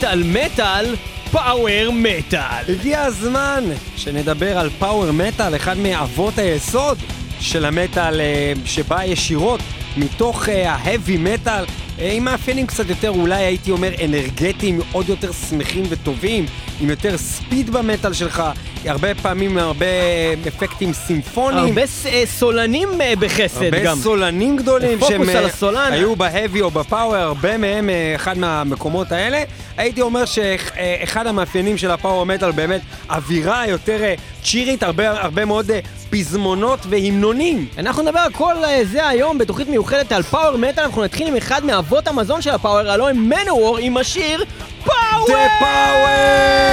מטל מטל, פאוור מטל. הגיע הזמן שנדבר על פאוור מטל, אחד מאבות היסוד של המטל שבא ישירות מתוך ההבי מטל, עם מאפיינים קצת יותר, אולי הייתי אומר, אנרגטיים, עוד יותר שמחים וטובים, עם יותר ספיד במטל שלך, הרבה פעמים הרבה אפקטים סימפוניים, הרבה סולנים בחסד, הרבה גם הרבה סולנים גדולים שהם היו בהבי או בפאוור, הרבה מהם אחד מהמקומות האלה. הייתי אומר שאחד המאפיינים של הפאוור מטל באמת אווירה יותר צ'ירית, הרבה מאוד פזמונות והמנונים. אנחנו נדבר על כל זה היום בתוכנית מיוחדת על פאוור מטל. אנחנו נתחיל עם אחד מאבות המזון של הפאוור, הלוא הם Manowar עם השיר פאוור! The Power!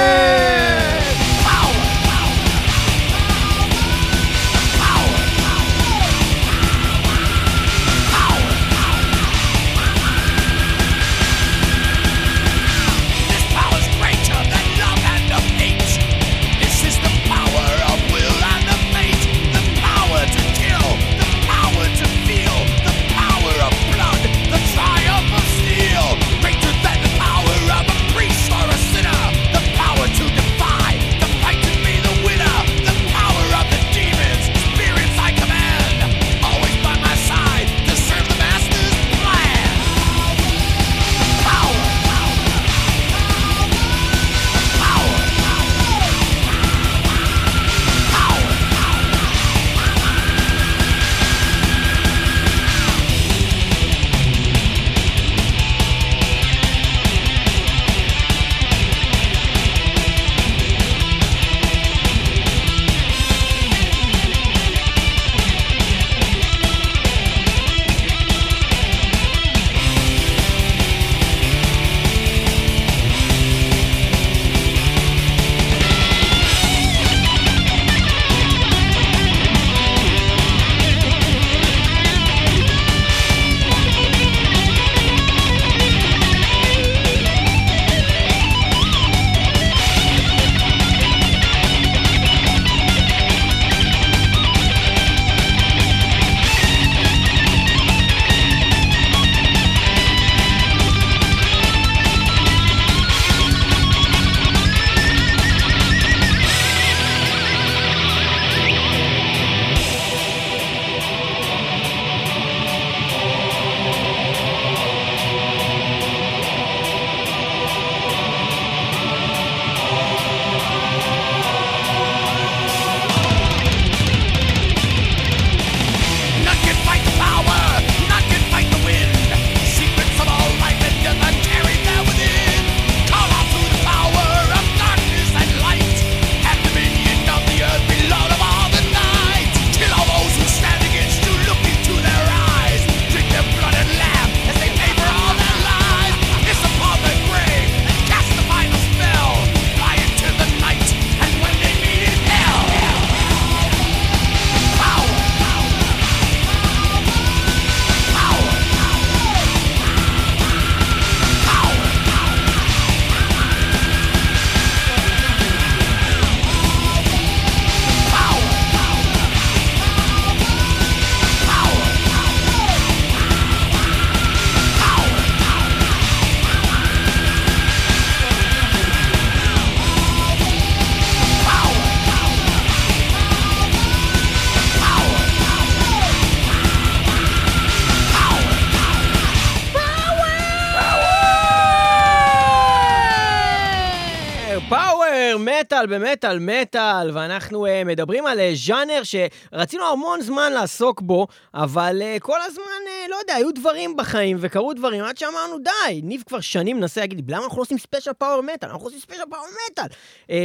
במטל מטל, ואנחנו מדברים על ז'אנר שרצינו המון זמן לעסוק בו, אבל כל הזמן, לא יודע, היו דברים בחיים וקרו דברים, עד שאמרנו די, ניב כבר שנים נסה להגיד, למה אנחנו לא עושים ספיישל פאוור מטל? אנחנו עושים ספיישל פאוור מטל!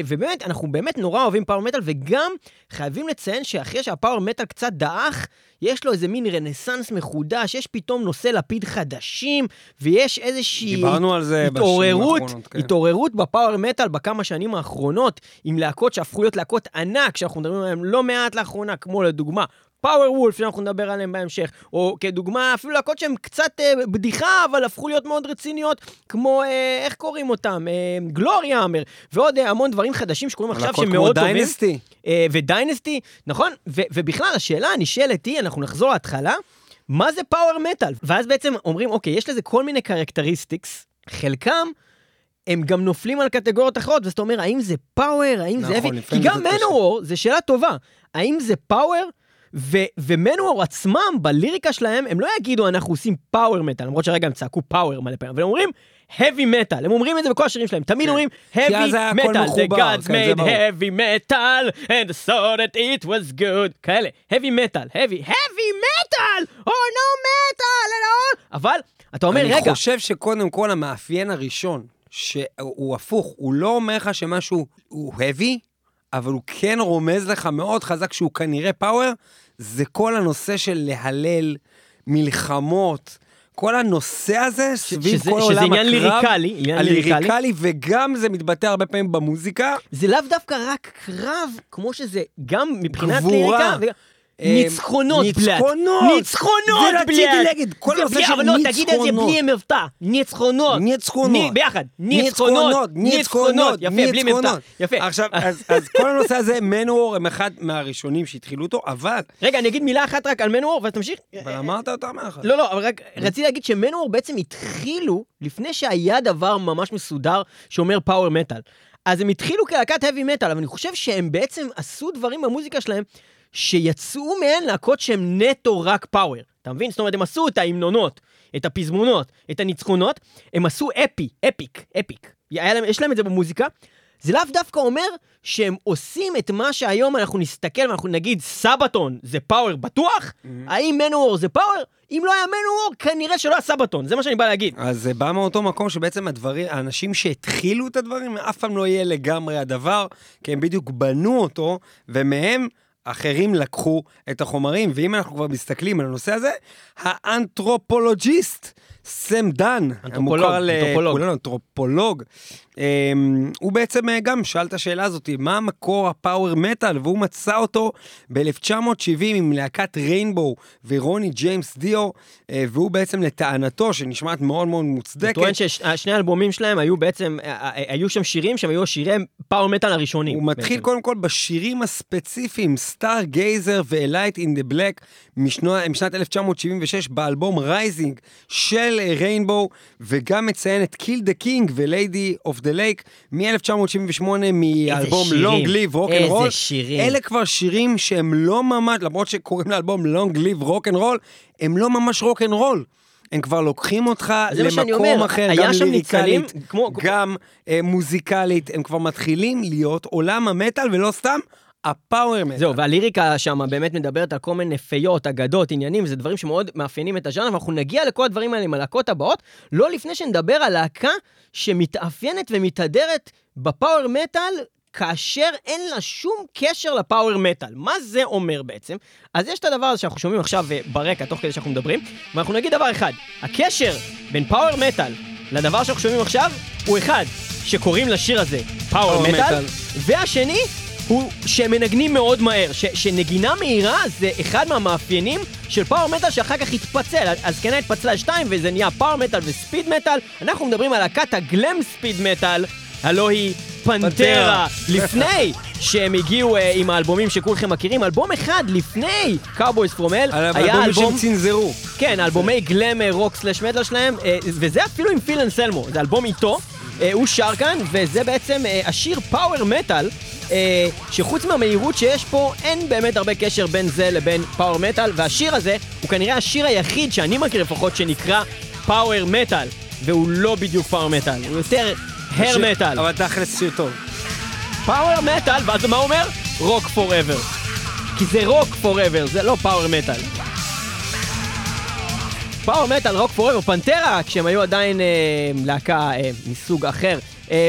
ובאמת, אנחנו באמת נורא אוהבים פאוור מטל, וגם חייבים לציין שאחרי שהפאוור מטל קצת דאח, יש לו איזה מין רנסנס מחודש, יש פתאום נושא לפיד חדשים, ויש איזושהי התעוררות בפאוור מטל בכמה שנים האחרונות, עם להקות שהפכו להיות להקות ענק, שאנחנו מדברים עליהן לא מעט לאחרונה, כמו לדוגמה פאוור וולף, שאנחנו נדבר עליהם בהמשך, או כדוגמה אפילו להקות שהן קצת בדיחה, אבל הפכו להיות מאוד רציניות, כמו, איך קוראים אותם? גלורי המר, ועוד המון דברים חדשים שקוראים עכשיו שמאוד טובים. דיינסטי. ודיינסטי, נכון? ובכלל, השאלה הנשאלת היא, אנחנו נחזור להתחלה, מה זה פאוור מטל? ואז בעצם אומרים, אוקיי, יש לזה כל מיני קרקטריסטיקס, חלקם הם גם נופלים על קטגוריות אחרות, וזאת אומרת, האם זה פאוור, האם זה אבי, כי גם מנוור, זה שאלה טובה, האם זה פאוור, ומנוור עצמם, בליריקה שלהם, הם לא יגידו, אנחנו עושים פאוור מטל, למרות שרגע הם צעקו פאוור מלא פעמים, אבל הם אומרים, heavy metal, הם אומרים את זה בכל השירים שלהם, תמיד אומרים, heavy metal, the gods made heavy metal, and so that it was good, כאלה, heavy metal, heavy metal, or no metal at all, אבל, אתה אומר, רגע, אני חושב שקודם כל המאפיין הראשון, שהוא הפוך, הוא לא אומר לך שמשהו הוא heavy, אבל הוא כן רומז לך מאוד חזק שהוא כנראה פאוור, זה כל הנושא של להלל, מלחמות, כל הנושא הזה, סביב כל עולם הקרב, הליריקלי, וגם זה מתבטא הרבה פעמים במוזיקה. זה לאו דווקא רק קרב, כמו שזה גם מבחינת ליריקה, ניצחונות, בלעד. ניצחונות, בלעד. זה רציתי להגיד, כל הנושא של ניצחונות. אבל לא, תגיד את זה בלי מבטא. ניצחונות. ביחד. ניצחונות. יפה, בלי מבטא. יפה. עכשיו, אז כל הנושא הזה, מנוור הם אחד מהראשונים שהתחילו אותו, אבל... רגע, אני אגיד מילה אחת רק על מנוור, ואז תמשיך. אבל אמרת אותה מאחת. לא, אבל רק רציתי להגיד שמנוור בעצם התחילו, לפני שהיה דבר ממש מסודר, שאומר פאוור מטל. אז הם התחילו כלהקת heavy metal, אבל אני חושב שהם בעצם עשו דברים במוזיקה שלהם שיצאו מהן להקות שהם נטו רק פאוור. אתה מבין? זאת אומרת, הם עשו את ההמנונות, את הפזמונות, את הניצחונות, הם עשו אפיק. יש להם את זה במוזיקה. זה לאו דווקא אומר שהם עושים את מה שהיום אנחנו נסתכל ואנחנו נגיד, סבתון זה פאוור בטוח? האם מנוור זה פאוור? אם לא היה מנוור, כנראה שלא היה סבתון. זה מה שאני בא להגיד. אז זה בא מאותו מקום שבעצם הדברים, האנשים שהתחילו את הדברים, אף פעם לא יהיה לגמרי הדבר, כי הם בדיוק בנו אותו, ומהם אחרים לקחו את החומרים, ואם אנחנו כבר מסתכלים על הנושא הזה, האנתרופולוגיסט, סם דן, המוכר לאנתרופולוג, הוא בעצם גם שאל את השאלה הזאת, מה המקור הפאוור מטל, והוא מצא אותו ב-1970 עם להקת ריינבו ורוני ג'יימס דיו, והוא בעצם לטענתו, שנשמעת מאוד מאוד מוצדקת. הוא טוען ששני האלבומים שלהם היו בעצם, היו שם שירים שהם היו שירי פאוור מטל הראשונים. הוא מתחיל קודם כל בשירים הספציפיים, סטאר גייזר ואלייט אין דה בלק, משנת 1976 באלבום רייזינג של ריינבו, וגם מציין את קיל דה קינג וליידי אוף דה לייק, מ-1978 מאלבום לונג ליב רוק אנד רול. אלה כבר שירים שהם לא ממש, למרות שקוראים לאלבום לונג ליב רוק אנד רול, הם לא ממש רוק אנד רול. הם כבר לוקחים אותך למקום אחר, גם ליריקלית, גם מוזיקלית, הם כבר מתחילים להיות עולם המטל, ולא סתם הפאוור מטל. זהו, והליריקה שם באמת מדברת על כל מיני פיות, אגדות, עניינים, זה דברים שמאוד מאפיינים את הז'אנר, ואנחנו נגיע לכל הדברים האלה עם הלהקות הבאות, לא לפני שנדבר על להקה שמתאפיינת ומתהדרת בפאוור מטל, כאשר אין לה שום קשר לפאוור מטל. מה זה אומר בעצם? אז יש את הדבר הזה שאנחנו שומעים עכשיו ברקע, תוך כדי שאנחנו מדברים, ואנחנו נגיד דבר אחד, הקשר בין פאוור מטל לדבר שאנחנו שומעים עכשיו, הוא אחד, שקוראים לשיר הזה פאוור מטל, והשני הוא שמנגנים מאוד מהר, שנגינה מהירה זה אחד מהמאפיינים של פאוור מטל שאחר כך התפצל, אז כן התפצלה שתיים וזה נהיה פאוור מטל וספיד מטל, אנחנו מדברים על להקת הגלם ספיד מטל, הלא היא פנטרה, לפני שהם הגיעו עם האלבומים שכולכם מכירים, אלבום אחד לפני Cowboys From Hell, היה אלבום שצנזרו. כן, אלבומי גלם רוק סלש מטל שלהם, וזה אפילו עם פיל אנסלמו, זה אלבום איתו, הוא שר כאן, וזה בעצם השיר פאוור מטל, שחוץ מהמהירות שיש פה, אין באמת הרבה קשר בין זה לבין פאוור מטל, והשיר הזה הוא כנראה השיר היחיד שאני מכיר לפחות שנקרא פאוור מטל, והוא לא בדיוק פאוור מטל, הוא יותר הר מטל. אבל תכלס שיר טוב. פאוור מטל, ואז מה אומר? רוק פור אבר. כי זה רוק פור אבר, זה לא פאוור מטל. פאוור מטל, רוק פור אבר, פנטרה, כשהם היו עדיין להקה מסוג אחר.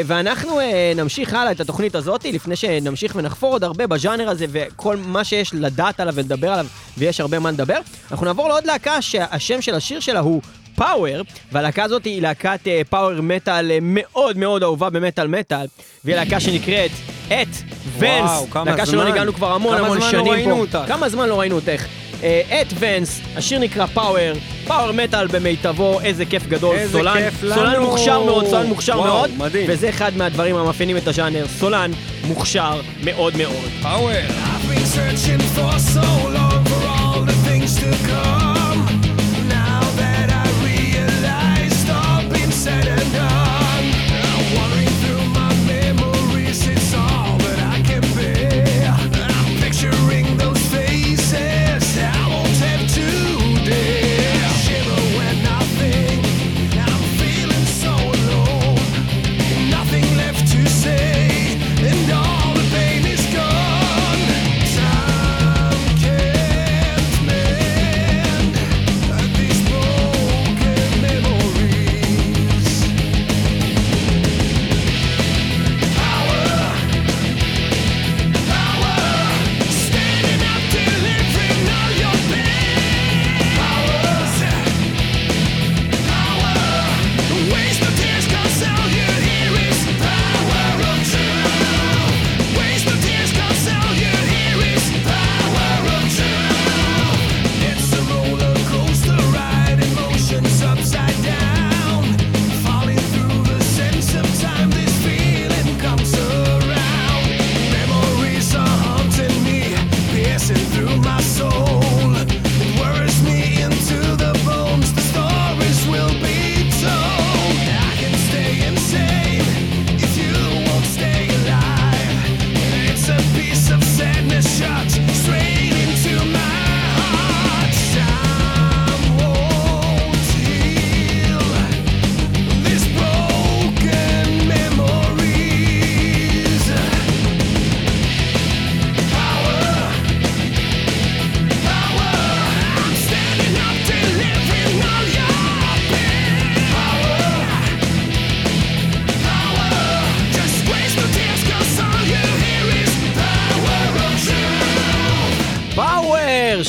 ואנחנו נמשיך הלאה את התוכנית הזאת, לפני שנמשיך ונחפור עוד הרבה בז'אנר הזה, וכל מה שיש לדעת עליו ולדבר עליו, ויש הרבה מה לדבר. אנחנו נעבור לעוד להקה שהשם של השיר שלה הוא פאוור, והלהקה הזאת היא להקת פאוור מטל מאוד מאוד אהובה במטל מטל, והיא להקה שנקראת את ונס, להקה שלא ניגענו כבר המון שנים פה, כמה זמן לא ראינו אותך, את ונס, השיר נקרא פאוור, פאוור מטל במיטבו, איזה כיף גדול, סולן מוכשר מאוד, וזה אחד מהדברים המאפיינים את הז'אנר, סולן מוכשר מאוד מאוד. פאוור. I've been searching for so long for all the things to come, now that I realize all been said and done, I wanna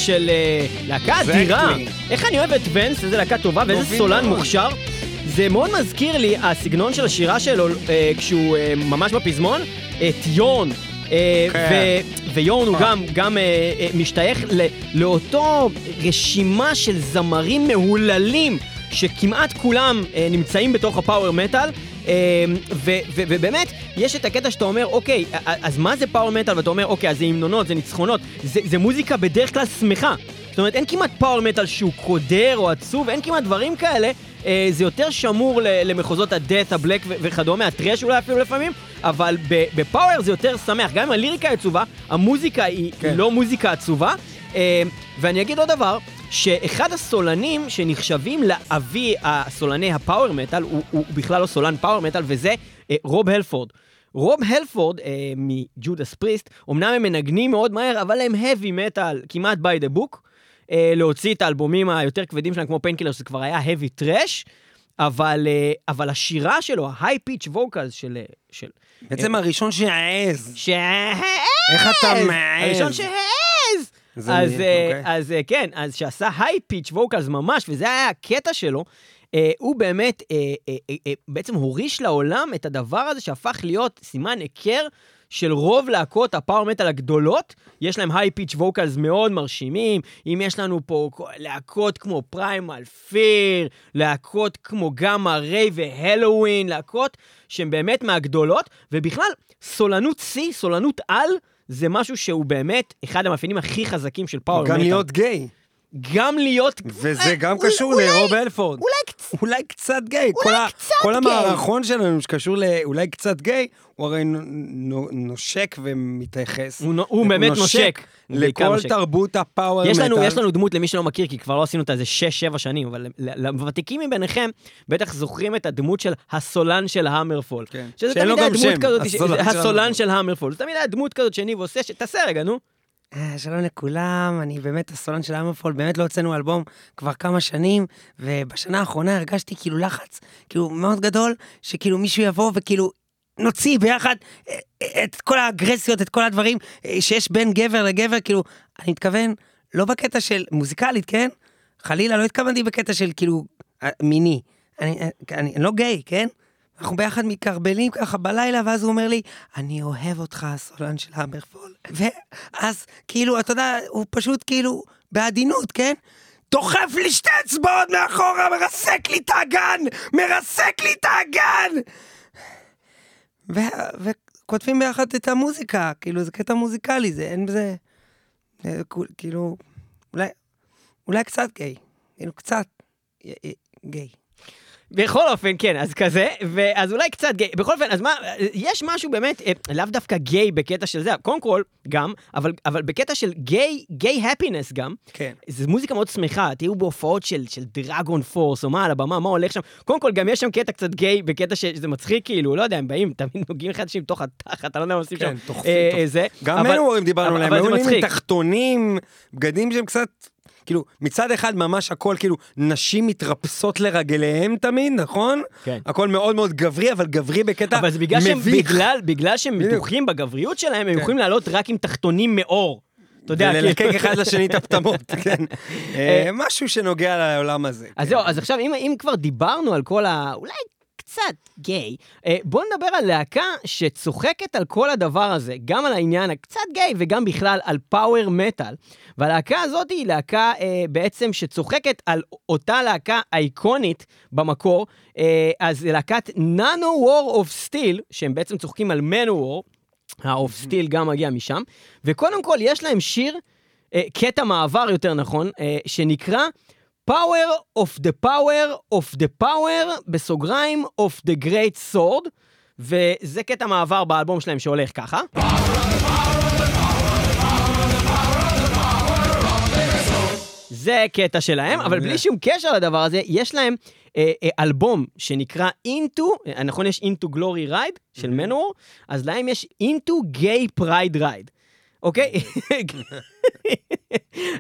של להקה אדירה. איך אני אוהב את ונס, איזה להקה טובה ואיזה סולן מוכשר. זה מאוד מזכיר לי הסגנון של השירה שלו כשהוא ממש בפזמון, את יורן. ויורן הוא גם משתייך לאותו רשימה של זמרים מהוללים שכמעט כולם נמצאים בתוך הפאוור מטאל, ובאמת יש את הקטע שאתה אומר, אוקיי, אז מה זה פאוור מטאל? ואתה אומר, אוקיי, אז זה המנונות, זה ניצחונות, זה מוזיקה בדרך כלל שמחה. זאת אומרת, אין כמעט פאוור מטאל שהוא קודר או עצוב, אין כמעט דברים כאלה, זה יותר שמור למחוזות הדאט, הבלק וכדומה, הטרש אולי אפילו לפעמים, אבל בפאוור זה יותר שמח. גם אם הליריקה עצובה, המוזיקה היא לא מוזיקה עצובה. ואני אגיד עוד דבר, שאחד הסולנים שנחשבים לאבי הסולני הפאוור מטאל, הוא בכלל לא סולן פאוור מטאל, וזה רוב הלפורד. רוב הלפורד מג'ודס פריסט, אמנם הם מנגנים מאוד מהר, אבל הם heavy metal, כמעט by the book, להוציא את האלבומים היותר כבדים שלהם, כמו פיינקילר, שזה כבר היה heavy trash, אבל השירה שלו, ה-high pitch vocals של... בעצם הראשון שהעז. איך אתה מעז? הראשון שהעז! אז כן, אז שעשה high pitch vocals ממש, וזה היה הקטע שלו, הוא באמת בעצם הוריש לעולם את הדבר הזה שהפך להיות סימן היכר של רוב להקות הפאוור מטאל הגדולות. יש להם היי פיץ' ווקלס מאוד מרשימים. אם יש לנו פה להקות כמו פריימל פיר, להקות כמו גאמה ריי והלואוין, להקות שהן באמת מהגדולות, ובכלל סולנות C, סולנות על, זה משהו שהוא באמת אחד המאפיינים הכי חזקים של פאוור מטאל. גם להיות גיי. גם להיות... וזה גם קשור לרוב הלפורד. אולי קצת גיי. כל המערכון שלנו שקשור לאולי קצת גיי, הוא הרי נושק ומתייחס. הוא באמת נושק. לכל תרבות הפאוור מטאל. יש לנו דמות למי שלא מכיר, כי כבר לא עשינו את זה 6-7 שנים, אבל לוותיקים מביניכם, בטח זוכרים את הדמות של הסולן של המרפול. שזה תמיד הדמות כזאת, הסולן של המרפול. זה תמיד הדמות כזאת שני ועושה, תעשה רגע, נו. שלום לכולם, אני באמת הסולן של המרפול, באמת לא הוצאנו אלבום כבר כמה שנים, ובשנה האחרונה הרגשתי כאילו לחץ, כאילו מאוד גדול, שכאילו מישהו יבוא וכאילו נוציא ביחד את כל האגרסיות, את כל הדברים שיש בין גבר לגבר, כאילו, אני מתכוון, לא בקטע של מוזיקלית, כן? חלילה, לא התכוונתי בקטע של כאילו מיני, אני לא גיי, כן? אנחנו ביחד מקרבלים ככה בלילה, ואז הוא אומר לי, אני אוהב אותך, הסולן של המרפול. ואז, כאילו, אתה יודע, הוא פשוט, כאילו, בעדינות, כן? דוחף לי שתי אצבעות מאחורה, מרסק לי את האגן! מרסק לי את האגן! וכותבים ביחד את המוזיקה, כאילו, זה קטע מוזיקלי, זה אין בזה... כאילו, אולי קצת גיי. כאילו, קצת גיי. בכל אופן, כן, אז כזה, ואז אולי קצת גיי, בכל אופן, אז מה, יש משהו באמת, לאו דווקא גיי בקטע של זה, קודם כל, גם, אבל בקטע של גיי הפינס גם, כן. זה מוזיקה מאוד שמחה, תראו בהופעות של דרגון פורס, או מה, על הבמה, מה הולך שם, קודם כל, גם יש שם קטע קצת גיי, בקטע שזה מצחיק, כאילו, לא יודע, הם באים, תמיד נוגעים חדשים תוך התחת, אתה לא יודע, עושים כן, שם, זה, גם מנווארים דיברנו עליהם, הם עולים מתחתונים, בגדים שהם קצת... כאילו, מצד אחד ממש הכל, כאילו, נשים מתרפסות לרגליהם תמיד, נכון? כן. הכל מאוד מאוד גברי, אבל גברי בקטע מביך. אבל בגלל שהם מתוחים בגבריות שלהם, הם יכולים לעלות רק עם תחתונים מאור. אתה יודע, וללקק אחד לשני את הפטמות, כן. משהו שנוגע לעולם הזה. אז זהו, אז עכשיו, אם כבר דיברנו על כל ה... אולי... קצת גיי. בואו נדבר על להקה שצוחקת על כל הדבר הזה, גם על העניין הקצת גיי וגם בכלל על פאוור מטאל. והלהקה הזאת היא להקה בעצם שצוחקת על אותה להקה אייקונית במקור, אז להקת Manowar of Steel, שהם בעצם צוחקים על Manowar, ה-of Steel גם מגיע משם, וקודם כל יש להם שיר, קטע מעבר יותר נכון, שנקרא Power of the Power of the Power, בסוגריים, of the Great Sword, וזה קטע מעבר באלבום שלהם שהולך ככה. זה קטע שלהם, אבל בלי שום קשר לדבר הזה, יש להם אלבום שנקרא Into, נכון יש Into Glory Ride של Manowar, אז להם יש Into Gay Pride Ride. אוקיי?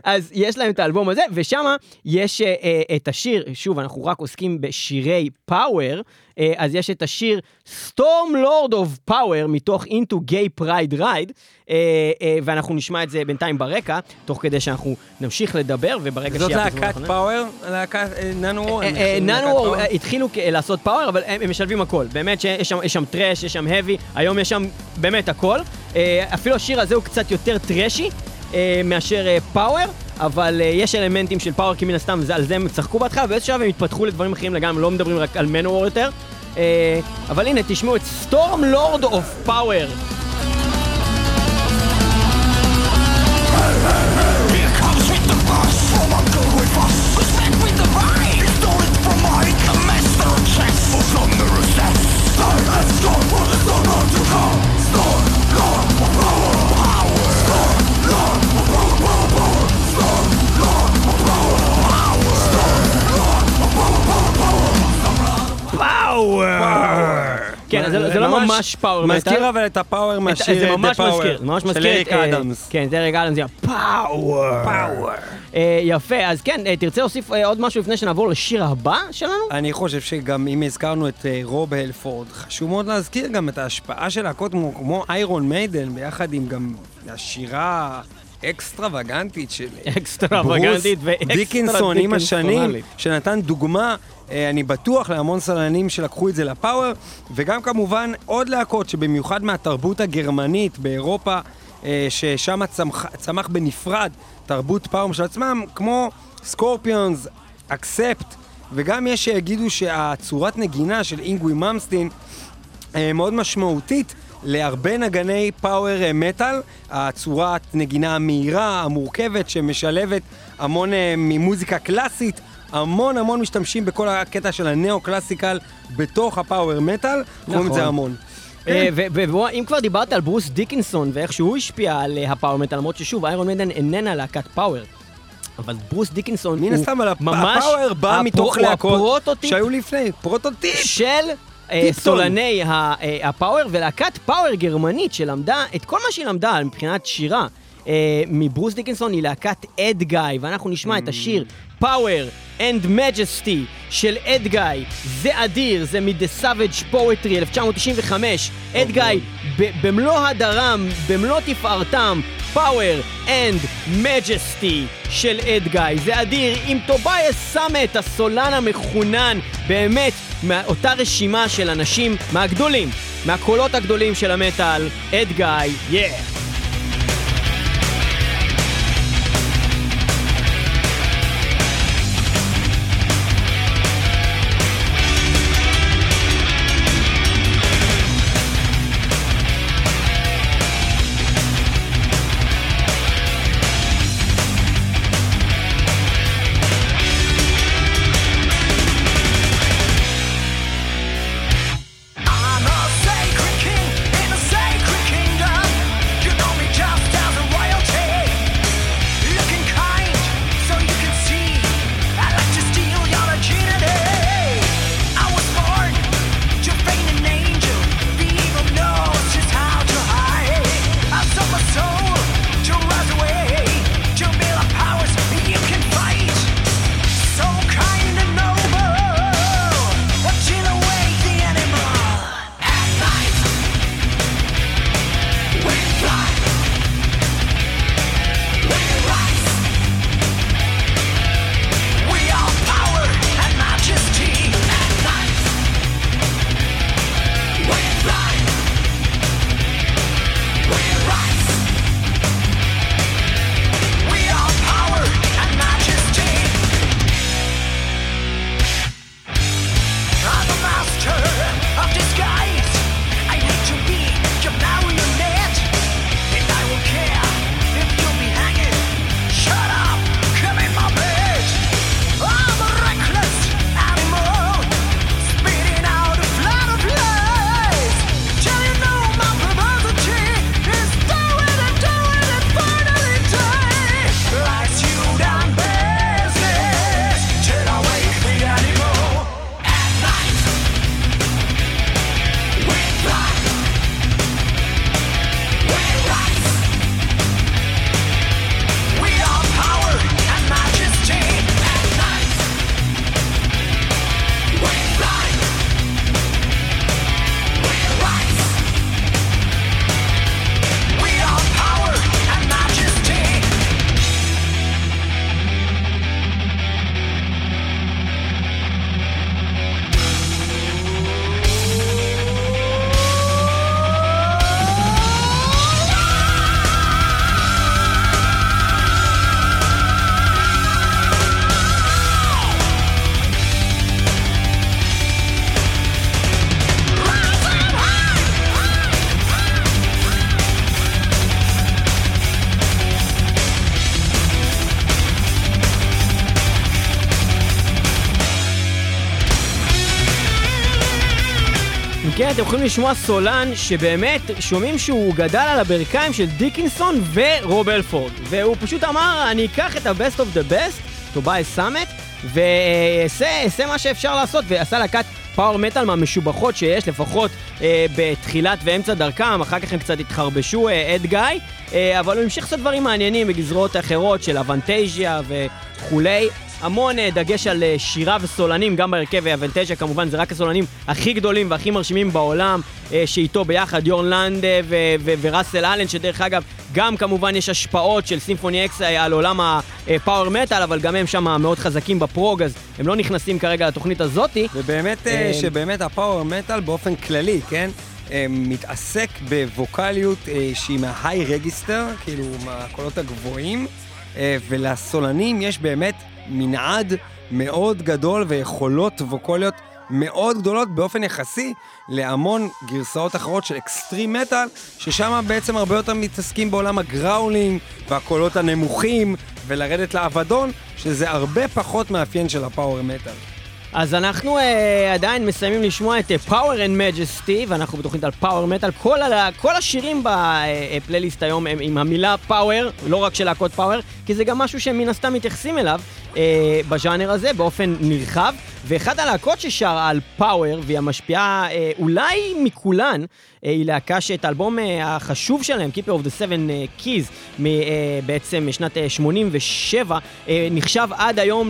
אז יש להם את האלבום הזה, ושם יש את השיר, שוב, אנחנו רק עוסקים בשירי פאוור, אז יש את השיר Storm Lord of Power, מתוך Into Gay Pride Ride, ואנחנו נשמע את זה בינתיים ברקע, תוך כדי שאנחנו נמשיך לדבר, וברגע זאת להקת פאוור, להקת נאנוור, נאנוור התחילו לעשות פאוור, אבל הם משלבים הכל, באמת שיש שם טרש, יש שם heavy, היום יש שם באמת הכל, אפילו השיר הזה הוא קצת יותר טרשי, מאשר פאוור, אבל יש אלמנטים של פאוור, כי מן הסתם על זה הם צחקו בהתחלה, ובאיזשהו שלב הם התפתחו לדברים אחרים לגמרי, לא מדברים רק על מנוור יותר, אבל הנה, תשמעו את Storm Lord of Power. Here comes with the boss, someone go with us, who's back with the ride, he's stolen from Mike, a master of chess, who's on the recess, I have storm, what is the Lord to come, Storm Lord of Power, Storm Lord of Power, Storm Lord of Power, Storm Lord of Power, Power! כן, זה לא ממש פאוור מטאל. מזכיר אבל את הפאוור מהשיר זה ממש מזכיר. של אריק אדמס. כן, זה אריק אדמס, פאוור. פאוור. יפה, אז כן, תרצה להוסיף עוד משהו לפני שנעבור לשיר הבא שלנו? אני חושב שגם אם הזכרנו את רוב הלפורד, חשוב מאוד להזכיר גם את ההשפעה של להקות כמו איירון מיידן, ביחד עם גם השירה אקסטרווגנטית של ברוס דיקנסון עם השנים, שנתן דוגמה, אני בטוח להמון סלנים שלקחו את זה לפאוור, וגם כמובן עוד להקות שבמיוחד מהתרבות הגרמנית באירופה, ששם צמח בנפרד תרבות פאוור של עצמם, כמו סקורפיונס, אקספט, וגם יש שיגידו שהצורת נגינה של אינגווי ממסטין מאוד משמעותית להרבה נגני פאוור מטל, הצורת נגינה המהירה, המורכבת, שמשלבת המון ממוזיקה קלאסית, המון המון משתמשים בכל הקטע של הנאו-קלאסיקל בתוך הפאוור מטל, קוראים את זה המון. ואם כבר דיברת על ברוס דיקנסון ואיך שהוא השפיע על הפאוור מטל, למרות ששוב, איירון מיידן איננה להקת פאוור, אבל ברוס דיקנסון הוא ממש הפאוור בא מתוך להקות שהיו לפני, פרוטוטיפ של סולני הפאוור, ולהקת פאוור גרמנית שלמדה את כל מה שהיא למדה מבחינת שירה מברוס דיקנסון היא להקת אדגאי, ואנחנו נשמע את השיר Power and Majesty של אדגאי. זה אדיר, זה מ-The Savage Poetry 1995. אדגאי במלוא הדרם, במלוא תפארתם, Power and Majesty של אדגאי. זה אדיר, עם טובייס סאמט, הסולן המחונן, באמת מאותה רשימה של אנשים מהגדולים, מהקולות הגדולים של המטל, אדגאי, yeah. כן, אתם יכולים לשמוע סולן שבאמת שומעים שהוא גדל על הברכיים של דיקנסון ורוב אלפורד, והוא פשוט אמר, אני אקח את ה-best of the best, טובייס סאמט, ועשה מה שאפשר לעשות, ועשה להקת פאור מטל מהמשובחות שיש, לפחות בתחילת ואמצע דרכם, אחר כך הם קצת התחרבשו, אדגאי, אבל הוא המשיך לעשות דברים מעניינים בגזרות אחרות של אבנטייזיה וכולי, המון דגש על שירה וסולנים, גם בהרכב ואבנטייזיה כמובן, זה רק הסולנים הכי גדולים והכי מרשימים בעולם, שאיתו ביחד יורן לנדה וראסל אלן, שדרך אגב גם כמובן יש השפעות של סימפוני אקס על עולם הפאוור מטל, אבל גם הם שם מאוד חזקים בפרוג, אז הם לא נכנסים כרגע לתוכנית הזאת. ובאמת שבאמת הפאוור מטל באופן כללי, כן? מתעסק בווקליות שהיא מההיי רגיסטר, כאילו מהקולות הגבוהים, ולסולנים יש באמת מנעד מאוד גדול ויכולות ווקליות מאוד גדולות באופן יחסי להמון גרסאות אחרות של אקסטרים מטל, ששם בעצם הרבה יותר מתעסקים בעולם הגראולינג והקולות הנמוכים ולרדת לעבדון, שזה הרבה פחות מאפיין של הפאוור מטל. אז אנחנו עדיין מסיימים לשמוע את Power and Majesty, ואנחנו בתוכנית על פאוור מטל. כל השירים בפלייליסט היום הם עם המילה פאוור, לא רק של להקות פאוור, כי זה גם משהו שמן הסתם מתייחסים אליו בז'אנר הזה באופן נרחב. ואחת הלהקות ששרה על פאוור, והיא המשפיעה אולי מכולן, היא להקה שאת האלבום החשוב שלהם, Keeper of the Seven Keys, בעצם משנת 87, נחשב עד היום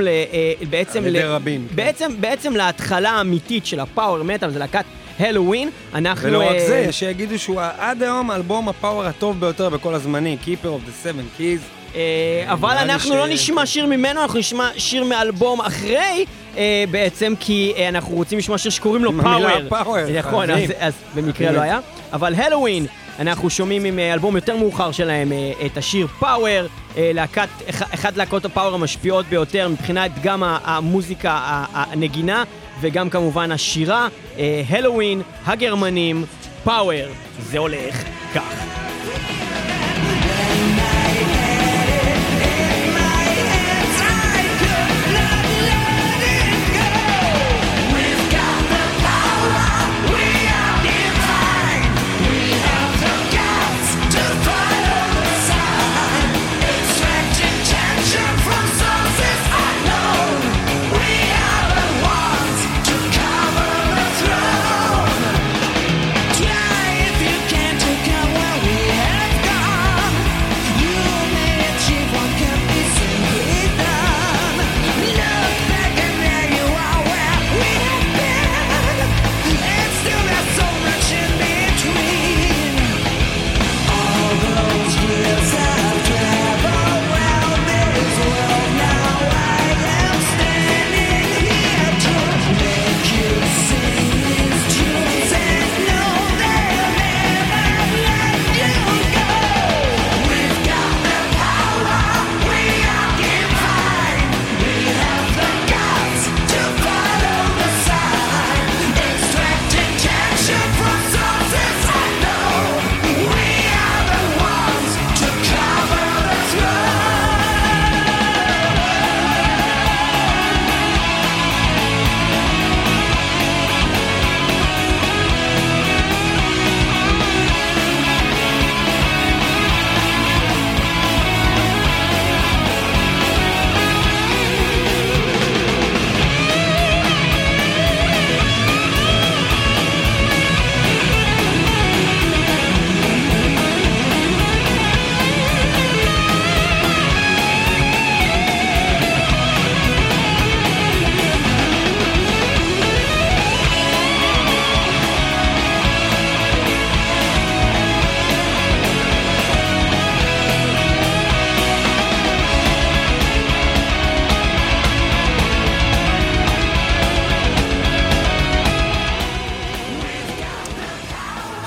בעצם להתחלה האמיתית של הפאוור מטל, זה להקת הלווין. ולא רק זה, שיגידו שהוא עד היום אלבום הפאוור הטוב ביותר בכל הזמנים, Keeper of the Seven Keys, אבל אנחנו לא נשמע שיר ממנו, אנחנו נשמע שיר מאלבום אחרי בעצם, כי אנחנו רוצים לשמוע שיר שקוראים לו פאוור. נכון, אז במקרה לא היה. אבל הלווין, אנחנו שומעים עם אלבום יותר מאוחר שלהם את השיר פאוור, אחת להקות הפאוור המשפיעות ביותר מבחינת גם המוזיקה, הנגינה וגם כמובן השירה. הלווין, הגרמנים, פאוור. זה הולך כך.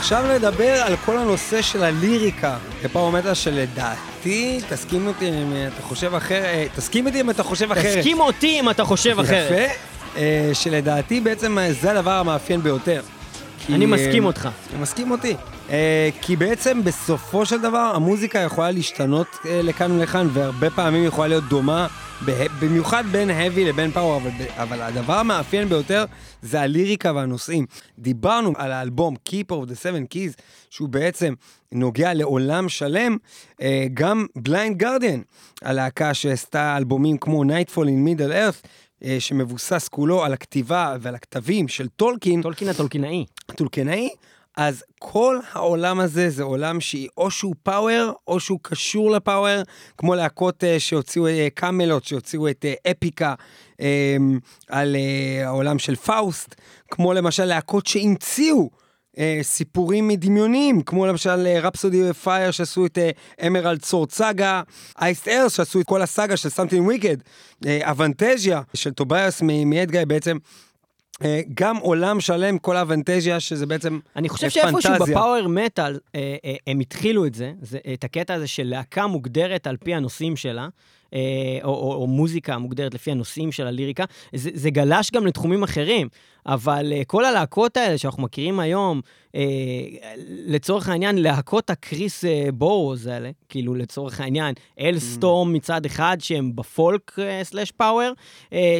עכשיו נדבר על כל הנושא של הליריקה בפאוור מטל, שלדעתי, תסכים אותי אם אתה חושב אחרת, תסכים אותי אם אתה חושב אחרת. יפה, שלדעתי בעצם זה הדבר המאפיין ביותר. אני מסכים אותך. אני מסכים אותי. כי בעצם בסופו של דבר המוזיקה יכולה להשתנות לכאן ולכאן, והרבה פעמים יכולה להיות דומה, במיוחד בין heavy לבין power, אבל הדבר המאפיין ביותר זה הליריקה והנושאים. דיברנו על האלבום Keeper of the Seven Keys, שהוא בעצם נוגע לעולם שלם, גם Blind Guardian, הלהקה שעשתה אלבומים כמו Nightfall in Middle Earth, שמבוסס כולו על הכתיבה ועל הכתבים של טולקין. טולקין הטולקינאי. הטולקינאי. אז כל העולם הזה זה עולם שאו שהוא פאוור, או שהוא קשור לפאוור, כמו להקות שהוציאו קאמלות, שהוציאו את אפיקה על העולם של פאוסט, כמו למשל להקות שהמציאו סיפורים מדמיוניים, כמו למשל רפסודי פייר שעשו את אמרלד סורד סאגה, אייסט ארס שעשו את כל הסאגה של סמתין וויקד, אבנטזיה של טובייס מאדגאי בעצם, גם עולם שלם, כל האבנטזיה, שזה בעצם פנטזיה. אני חושב שאיפשהו בפאוור מטל, הם התחילו את זה, את הקטע הזה של להקה מוגדרת על פי הנושאים שלה, או מוזיקה מוגדרת לפי הנושאים של הליריקה, זה גלש גם לתחומים אחרים, אבל כל הלהקות האלה שאנחנו מכירים היום, לצורך העניין, להקות הקריס בורוז האלה, כאילו לצורך העניין, אל סטורם מצד אחד, שהם בפולק סלש פאוור,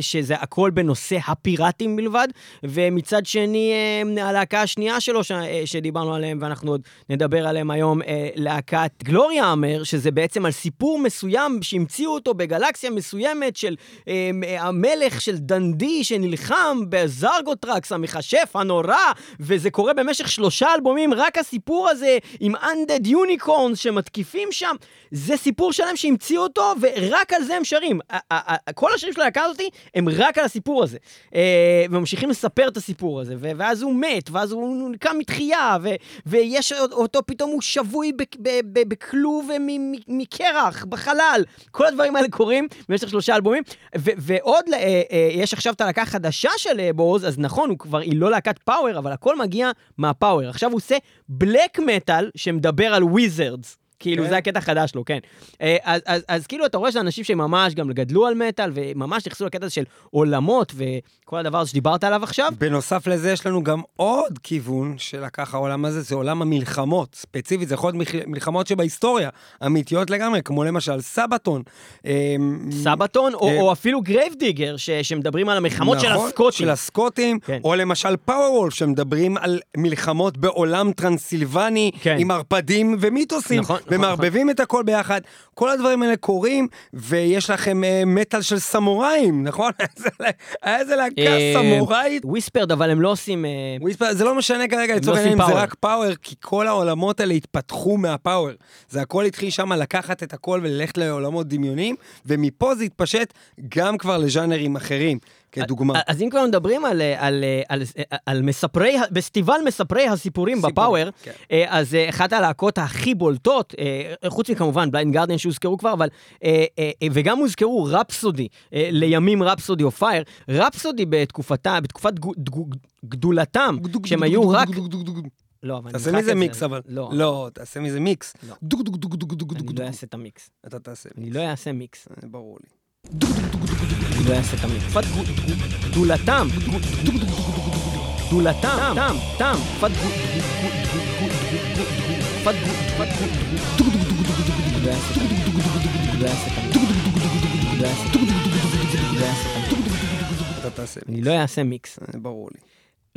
שזה הכל בנושא הפיראטים בלבד, ומצד שני, הלהקה השנייה שלו שדיברנו עליהם, ואנחנו עוד נדבר עליהם היום, להקת גלורי האמר, שזה בעצם על סיפור מסוים שהמציאו אותו בגלקסיה מסוימת של המלך של דנדי שנלחם בזרגוטרקס המחשף הנורא, וזה קורה במשך 3 אלבומים, רק הסיפור הזה עם Undead Unicorns שמתקיפים שם, זה סיפור שלהם שהמציאו אותו, ורק על זה הם שרים. כל השירים של הלהקה הזאת הם רק על הסיפור הזה, וממשיכים לספר את הסיפור הזה, ואז הוא מת, ואז הוא קם מתחייה, ויש אותו, פתאום הוא שבוי בכלוב מקרח בחלל. כל הדברים האלה קורים במשך 3 אלבומים, ועוד יש עכשיו את הלהקה חדשה של בורוז, אז נכון, היא לא להקת פאוור, אבל הכל מגיע מהפאוור. עכשיו הוא עושה בלק מטל שמדבר על וויזרדס, כאילו זה הקטע חדש לו, כן. אז כאילו אתה רואה שאנשים שממש גם גדלו על מטל, וממש נכנסו לקטע הזה של עולמות, וכל הדבר הזה שדיברת עליו עכשיו. בנוסף לזה יש לנו גם עוד כיוון שלקח העולם הזה, זה עולם המלחמות, ספציפית, זה יכול להיות מלחמות שבהיסטוריה, אמיתיות לגמרי, כמו למשל סבתון. סבתון, או אפילו גרייבדיגר, שמדברים על המלחמות של הסקוטים. של הסקוטים, או למשל פאוור וולף, שמדברים על מלחמות בעולם טרנסילבני, עם ערפדים ומיתוסים. ומערבבים את הכל ביחד, כל הדברים האלה קורים, ויש לכם מטל של סמוראים, נכון? איזה להקה סמוראית. וויספרד, אבל הם לא עושים... זה לא משנה כרגע, לצורך העניין, זה רק פאוור, כי כל העולמות האלה התפתחו מהפאוור. זה הכל התחיל שם לקחת את הכל וללכת לעולמות דמיוניים, ומפה זה התפשט גם כבר לז'אנרים אחרים. כדוגמה. אז אם כבר מדברים על פסטיבל מספרי הסיפורים בפאוור, אז אחת הלהקות הכי בולטות, חוץ מכמובן בליינד גארדן שהוזכרו כבר, וגם הוזכרו רפסודי, לימים רפסודי אוף פייר, רפסודי בתקופת גדולתם, שהם היו רק... לא, אבל... תעשה מזה מיקס, אבל... לא, תעשה מזה מיקס. אני לא אעשה את המיקס. אתה תעשה מיקס. אני לא אעשה מיקס. ברור לי. לא יעשה את המיקס. תקופת גדולתם. גדולתם. תם. תקופת גדולתם. לא יעשה את המיקס. לא יעשה את המיקס. אתה תעשה מיקס. אני לא יעשה מיקס. ברור לי.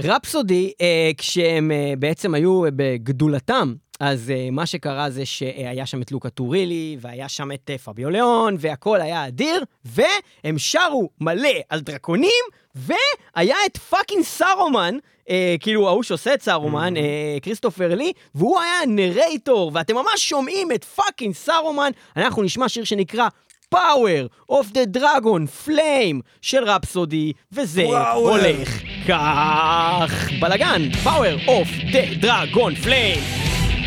רפסודי, כשהם בעצם היו בגדולתם, אז מה שקרה זה שהיה שם את לוקה טורילי, והיה שם את פביו ליאון, והכל היה אדיר, והם שרו מלא על דרקונים, והיה את פאקינג סארומן, כאילו ההוא שעושה את סארומן, כריסטופר לי, והוא היה נרייטור, ואתם ממש שומעים את פאקינג סארומן. אנחנו נשמע שיר שנקרא Power of the Dragon Flame של רפסודי, וזה הולך כך. בלגן, Power of the Dragon Flame.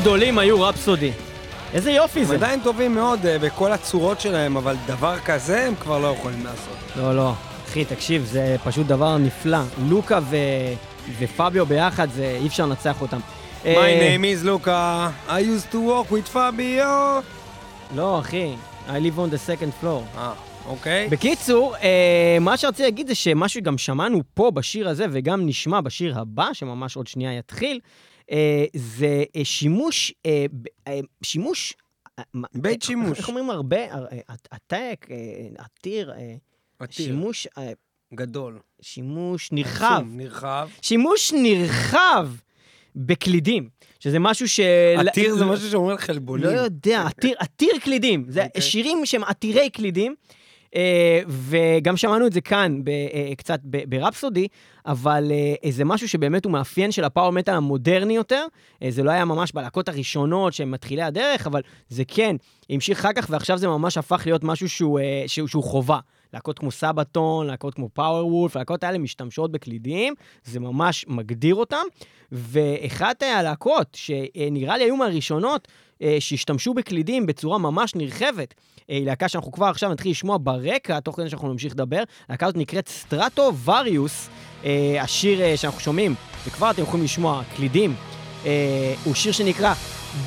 גדולים היו רפסודי. איזה יופי זה. הם עדיין טובים מאוד בכל הצורות שלהם, אבל דבר כזה הם כבר לא יכולים לעשות. לא, לא. אחי, תקשיב, זה פשוט דבר נפלא. לוקה ופביו ביחד, זה אי אפשר לנצח אותם. My name is Luca. I used to work with Fabio. לא, אחי. I live on the second floor. אוקיי. בקיצור, מה שרציתי להגיד זה שמשהו גם שמענו פה בשיר הזה, וגם נשמע בשיר הבא, שממש עוד שנייה יתחיל, זה שימוש, בית שימוש. איך אומרים הרבה? עתק, עתיר, שימוש גדול. שימוש נרחב. שימוש נרחב בקלידים. שזה משהו ש... עתיר זה משהו שאומר חלבונים. לא יודע, עתיר קלידים. זה שירים שהם עתירי קלידים. וגם שמענו את זה כאן קצת ברפסודי, אבל זה משהו שבאמת הוא מאפיין של הפאוור מטאל המודרני יותר. זה לא היה ממש בלהקות הראשונות שהם מתחילי הדרך, אבל זה כן, המשיך אחר כך, ועכשיו זה ממש הפך להיות משהו שהוא חובה. להקות כמו סבתון, להקות כמו פאוור וולף, להקות האלה משתמשות בקלידים, זה ממש מגדיר אותם, ואחת הלהקות שנראה לי היו מהראשונות, שהשתמשו בקלידים בצורה ממש נרחבת, היא להקה שאנחנו כבר עכשיו נתחיל לשמוע ברקע, תוך כדי שאנחנו נמשיך לדבר, להקה הזאת נקראת סטרטו-וריוס, השיר שאנחנו שומעים, וכבר אתם יכולים לשמוע קלידים, הוא שיר שנקרא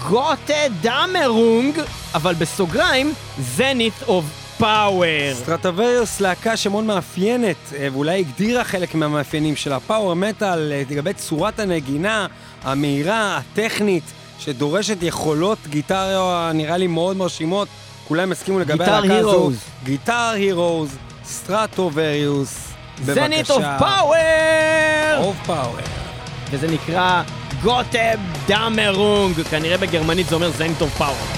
גוטדאמרונג, אבל בסוגריים, Zenith of פאוור. סטרטווריוס להקה שמאוד מאפיינת, ואולי הגדירה חלק מהמאפיינים של הפאוור מטאל, לגבי צורת הנגינה, המהירה, הטכנית, שדורשת יכולות גיטריה נראה לי מאוד מרשימות, כולם הסכימו לגבי הלהקה הזו. גיטר הירוז, סטרטווריוס, בבקשה. Zenith of Power! Of Power. וזה נקרא גוטדאמרונג, כנראה בגרמנית זה אומר Zenith of Power.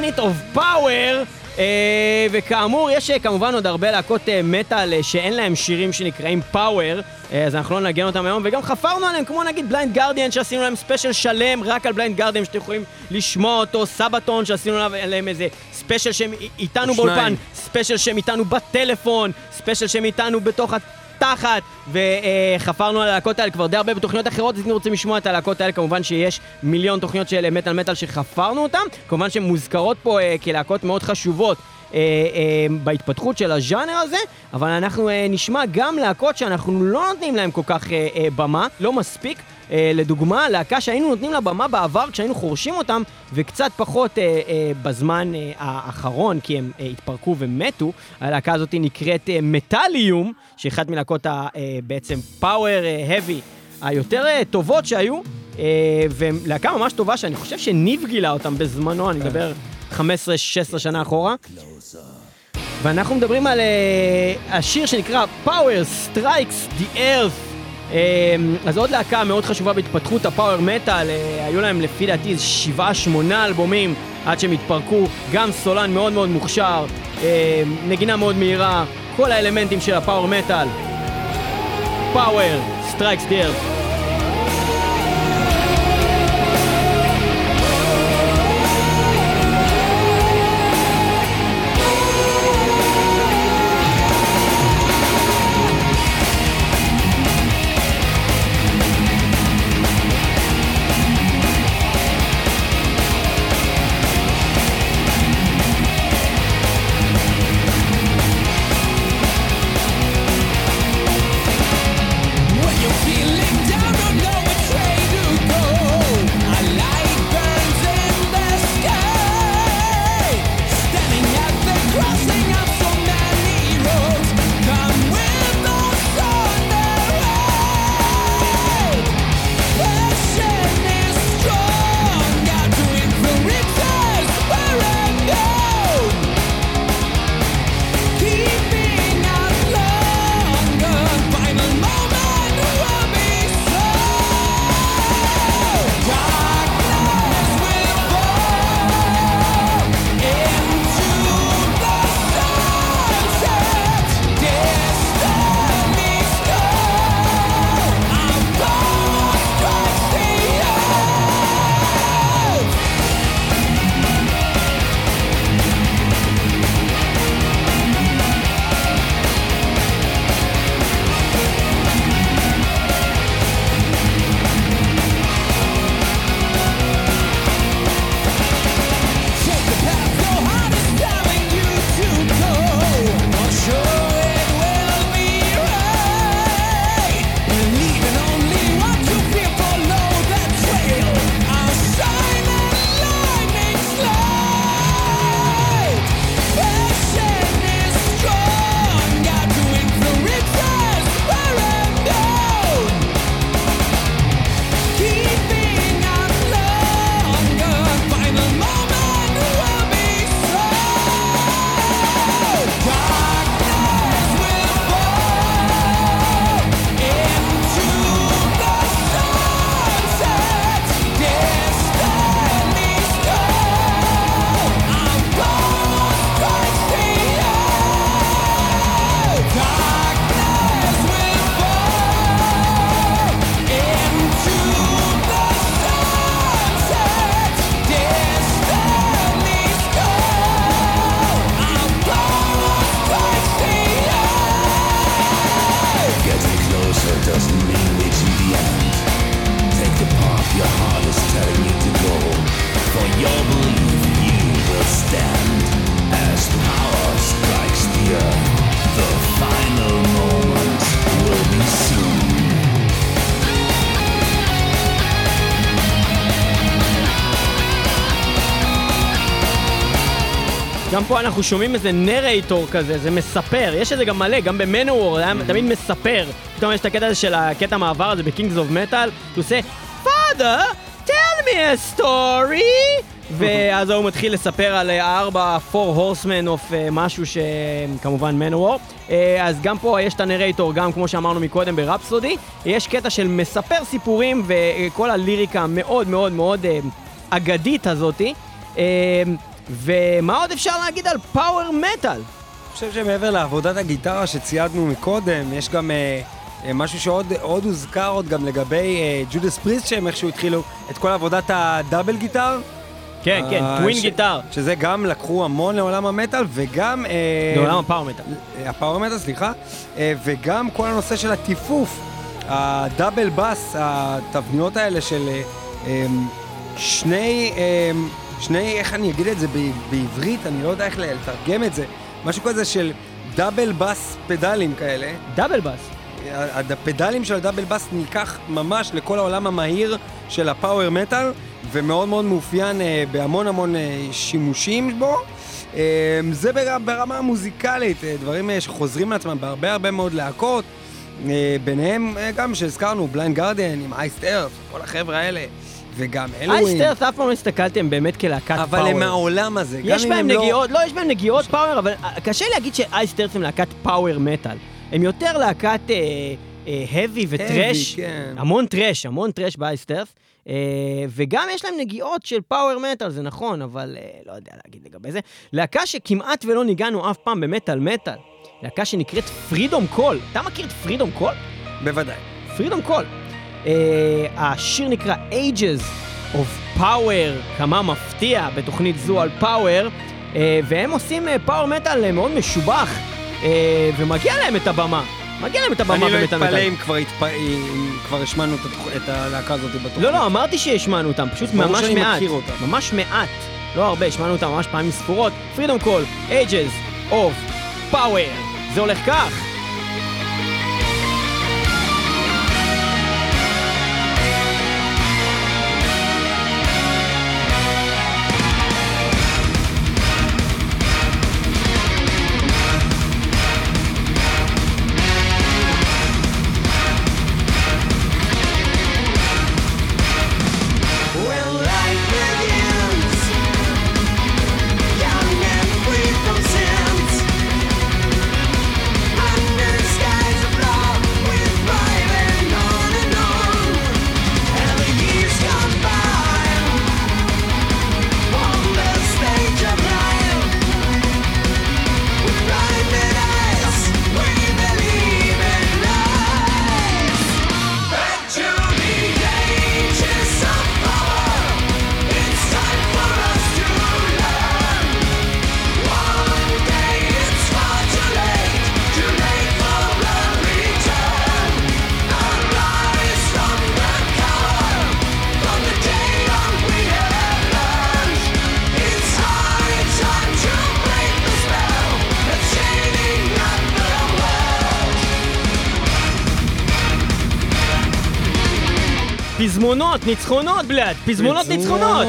Planet of Power, וכאמור יש כמובן עוד הרבה להקות מטל שאין להם שירים שנקראים Power, אז אנחנו לא נגן אותם היום, וגם חפרנו עליהם, כמו נגיד בליינד גארדיאן, שעשינו להם ספיישל שלם רק על בליינד גארדיאן, שאתם יכולים לשמוע אותו, סבתון, שעשינו להם איזה ספיישל שהם איתנו באולפן, ספיישל שהם איתנו בטלפון, ספיישל שהם איתנו בתוך תחת, וחפרנו על הלהקות האלה כבר די הרבה בתוכניות אחרות, אז אם רוצים לשמוע את הלהקות האלה, כמובן שיש מיליון תוכניות של מטל שחפרנו אותם, כמובן שהן מוזכרות פה כלהקות מאוד חשובות בהתפתחות של הז'אנר הזה, אבל אנחנו נשמע גם להקות שאנחנו לא נותנים להם כל כך במה, לא מספיק. לדוגמה, להקה שהיינו נותנים לה במה בעבר כשהיינו חורשים אותם, וקצת פחות בזמן האחרון, כי הם התפרקו ומתו. הלהקה הזאת נקראת מטליום, שאחת מלהקות בעצם פאוור האבי היותר טובות שהיו, ולהקה ממש טובה שאני חושב שניב גילה אותם בזמנו, אני מדבר 15-16 שנה אחורה. ואנחנו מדברים על השיר שנקרא Power Strikes the Earth. אז עוד להקה מאוד חשובה בהתפתחות הפאוור מטל, היו להם לפי דעתי 7-8 אלבומים עד שהם התפרקו, גם סולן מאוד מאוד מוכשר, נגינה מאוד מהירה, כל האלמנטים של הפאוור מטל. פאוור סטרייקס דה ארת'. גם פה אנחנו שומעים איזה נרייטור כזה, זה מספר, יש איזה גם מלא, גם במנוור, תמיד מספר. פתאום יש את הקטע הזה של הקטע המעבר הזה בקינגס אוף מטל, הוא עושה, Father, tell me a story! ואז הוא מתחיל לספר על 4 horsemen of משהו שכמובן מנוור. אז גם פה יש את הנרייטור, גם כמו שאמרנו מקודם ברפסודי, יש קטע של מספר סיפורים וכל הליריקה מאוד מאוד מאוד אגדית הזאתי. ומה עוד אפשר להגיד על פאוור מטל? אני חושב שמעבר לעבודת הגיטרה שציידנו מקודם, יש גם משהו שעוד הוזכר עוד גם לגבי ג'ודס פריסט, שהם איכשהו התחילו את כל עבודת הדאבל גיטר. כן, כן, טווין גיטר. שזה גם לקחו המון לעולם המטל, וגם... לעולם הפאוור מטל. הפאוור מטל, סליחה. וגם כל הנושא של הטיפוף, הדאבל בס, התבניות האלה של שני, איך אני אגיד את זה בעברית, אני לא יודע איך לתרגם את זה, משהו כזה של דאבל בס פדלים כאלה. דאבל בס? הפדלים של הדאבל בס ניקח ממש לכל העולם המהיר של הפאוור מטל, ומאוד מאוד מאופיין בהמון המון שימושים בו. זה ברמה המוזיקלית, דברים שחוזרים לעצמם בהרבה הרבה מאוד להקות, ביניהם גם שהזכרנו, בליינד גארדיאן עם אייסט ארת', כל החבר'ה האלה. וגם הלווין. אייסט ארת' אף פעם לא הסתכלתם באמת כלהקת פאוור. אבל הם מהעולם הזה. יש בהם נגיעות, לא, יש בהם נגיעות פאוור, אבל קשה להגיד שאייסט ארת' הם להקת פאוור מטל. הם יותר להקת heavy וטרש. המון טרש באייסט ארת'. וגם יש להם נגיעות של פאוור מטל, זה נכון, אבל לא יודע להגיד לגבי זה. להקה שכמעט ולא ניגענו אף פעם במטל מטל. להקה שנקראת פרידום קול. אתה מכיר את פרידום קול? בוודאי. פרידום קול. השיר נקרא Ages of Power, כמה מפתיע בתוכנית זו על פאוור, והם עושים פאוור מטל מאוד משובח, ומגיע להם את הבמה. אני לא אתפלא אם כבר השמענו את הלהקה הזאת בתוכנית. לא, אמרתי שהשמענו אותם, פשוט ממש מעט. לא הרבה, השמענו אותם ממש פעמים ספורות. פרידום קול, Ages of Power. זה הולך כך. פזמונות, ניצחונות, בלעד, פזמונות, ניצחונות!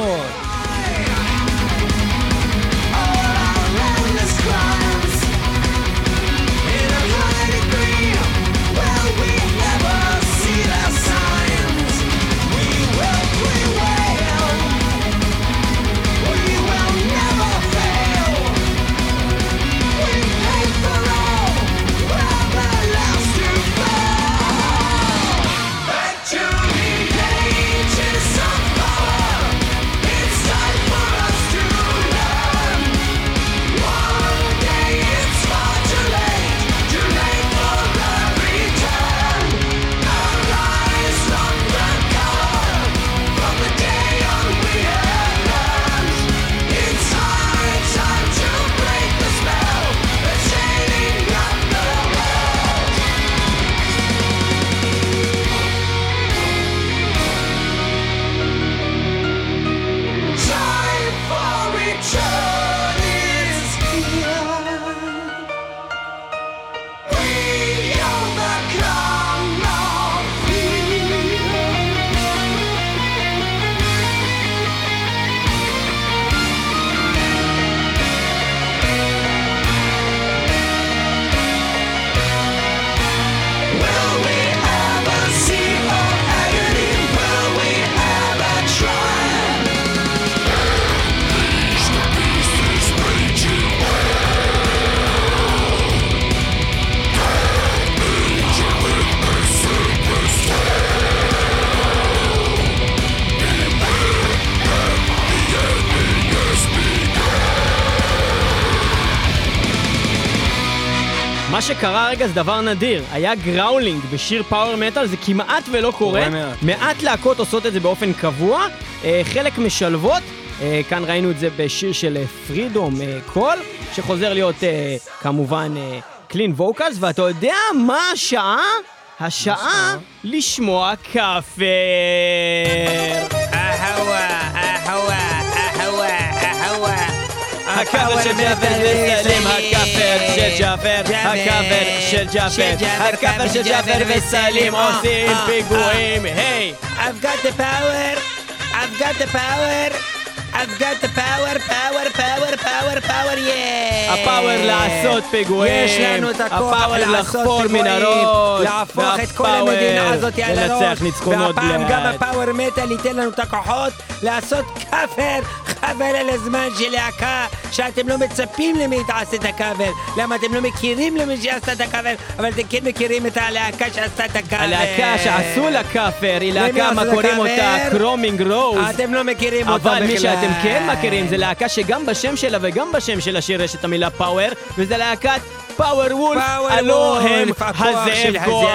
שקרה רגע זה דבר נדיר, היה גראולינג בשיר פאוור מטל, זה כמעט ולא קורה, מעט להקות עושות את זה באופן קבוע, חלק משלבות, כאן ראינו את זה בשיר של פרידום קול, שחוזר להיות כמובן קלין ווקלס, ואתה יודע מה השעה? השעה לשמוע כפר. הכפר של ג'אפר וסלים, הכפר של ג'אפר, הכפר של ג'אפר, הכפר של ג'אפר וסלים עושים פיגועים, היי! I've got the power, I've got the power. I've got the power, power, power, power, power, yeah! הפאוור לעשות פיגועים! יש לנו את הכוח לעשות פיגועים! להפוך את כל המדינה הזאת על הראש! והפעם גם הפאוור מטל ייתן לנו את הכוחות לעשות קאבר! חבל על הזמן של להקה שאתם לא מצפים למי שעשה את הקאבר! למה אתם לא מכירים למי שעשה את הקאבר, אבל אתם כן מכירים את הלהקה שעשה את הקאבר! הלהקה שעשו לקאבר היא להקה, מה קוראים אותה? קרומינג רוז! אתם לא מכירים אותה בכלל! אתם כן מכירים, זה להקה שגם בשם שלה וגם בשם של השיר יש את המילה פאוור, וזה להקת פאוור וולף, הלא הם הזאב כוח.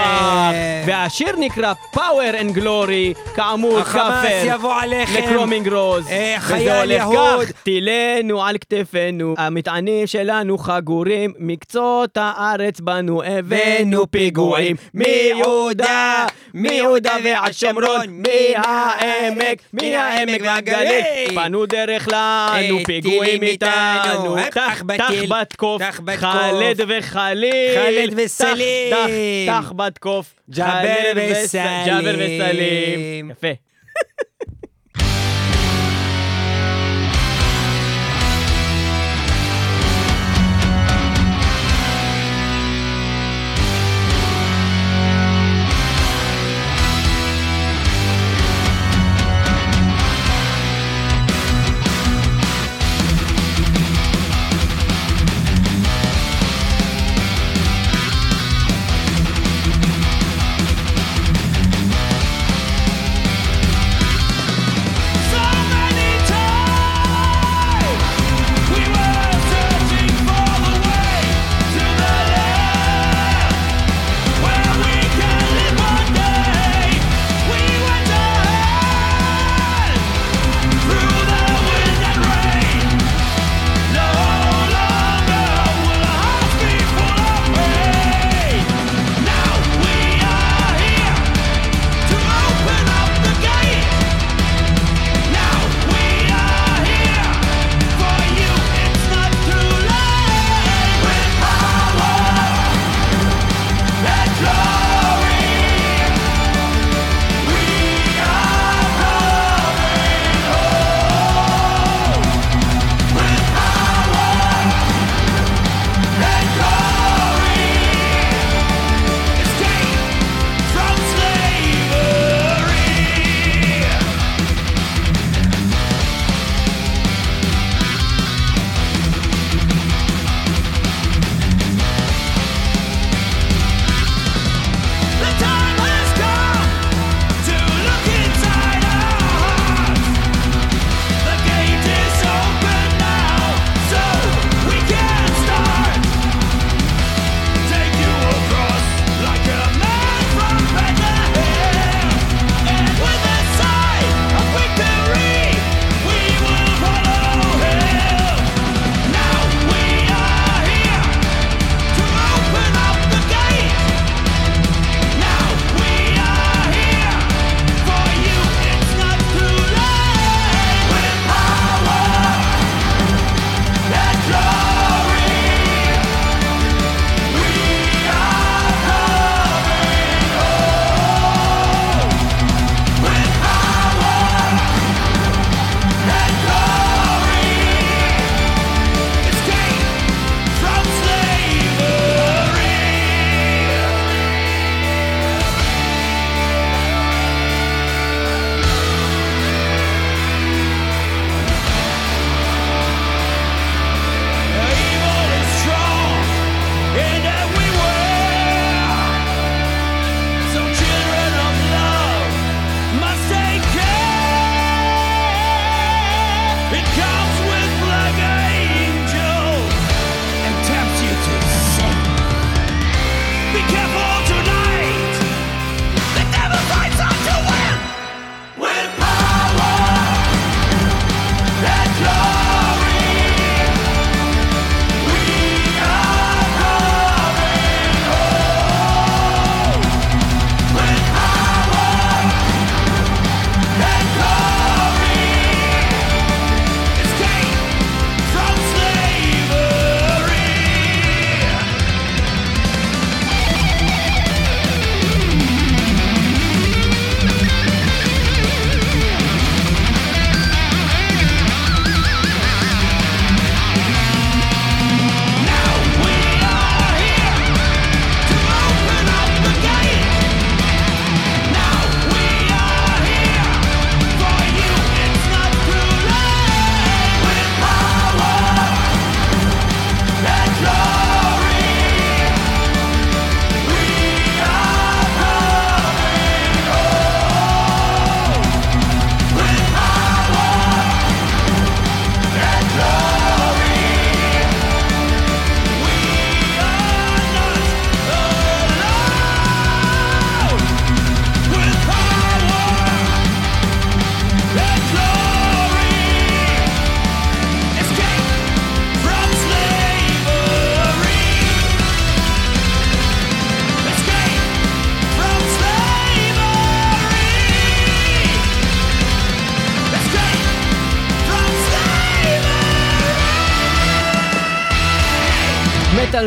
והשיר נקרא פאוור אנד גלורי, כאמור כפר לקרומינג רוז, וזה הולך כך: תילנו על כתפנו, המטענים שלנו חגורים, מקצות הארץ בנו הבאנו פיגועים, מיהודה, מיהודה ועד שומרון, מהעמק, מהעמק והגליל, בנו דרך לנו פיגועים איתנו, תחבת קוף, חלד וחליל, חלד וסלים, תחבת קוף, ג'אבר וסלים, ג'אבר וסלים. יפה.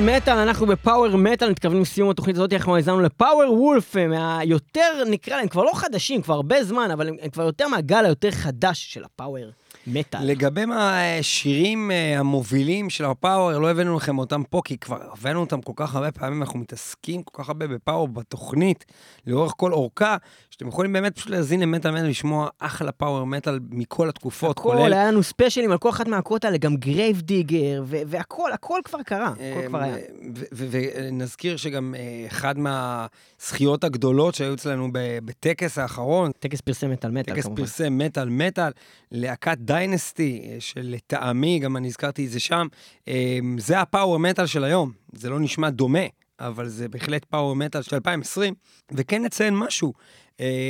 מטל, אנחנו בפאוור מטל, מתכוונים סיום התוכנית הזאת, אנחנו הזמנו לפאוור וולף, מהיותר נקרא להם, כבר לא חדשים, כבר הרבה זמן, אבל הם כבר יותר מהגל היותר חדש של הפאוור מטל. לגבי השירים המובילים של הפאוור, לא הבאנו לכם אותם פה, כי כבר הבאנו אותם כל כך הרבה פעמים, אנחנו מתעסקים כל כך הרבה בפאוור בתוכנית, לאורך כל אורכה, שאתם יכולים באמת פשוט להזין למטל מטל, לשמוע אחלה פאוור מטל מכל התקופות. הכל, כולל... היה לנו ספיישלים על כל אחת מהקרות האלה, גם גרייבדיגר, והכל, הכל כבר קרה, הכל כבר היה. ונזכיר שגם אחד מהזכיות הגדולות שהיו אצלנו בטקס האחרון, טקס פרסי מטל מטל, טקס פרסי מטל מטל, להקת דיינסטי, שלטעמי, גם אני הזכרתי את זה שם, זה הפאוור מטל של היום, זה לא נשמע דומה, אבל זה בהחלט פאוור מטל של 2020, וכן נציין משהו,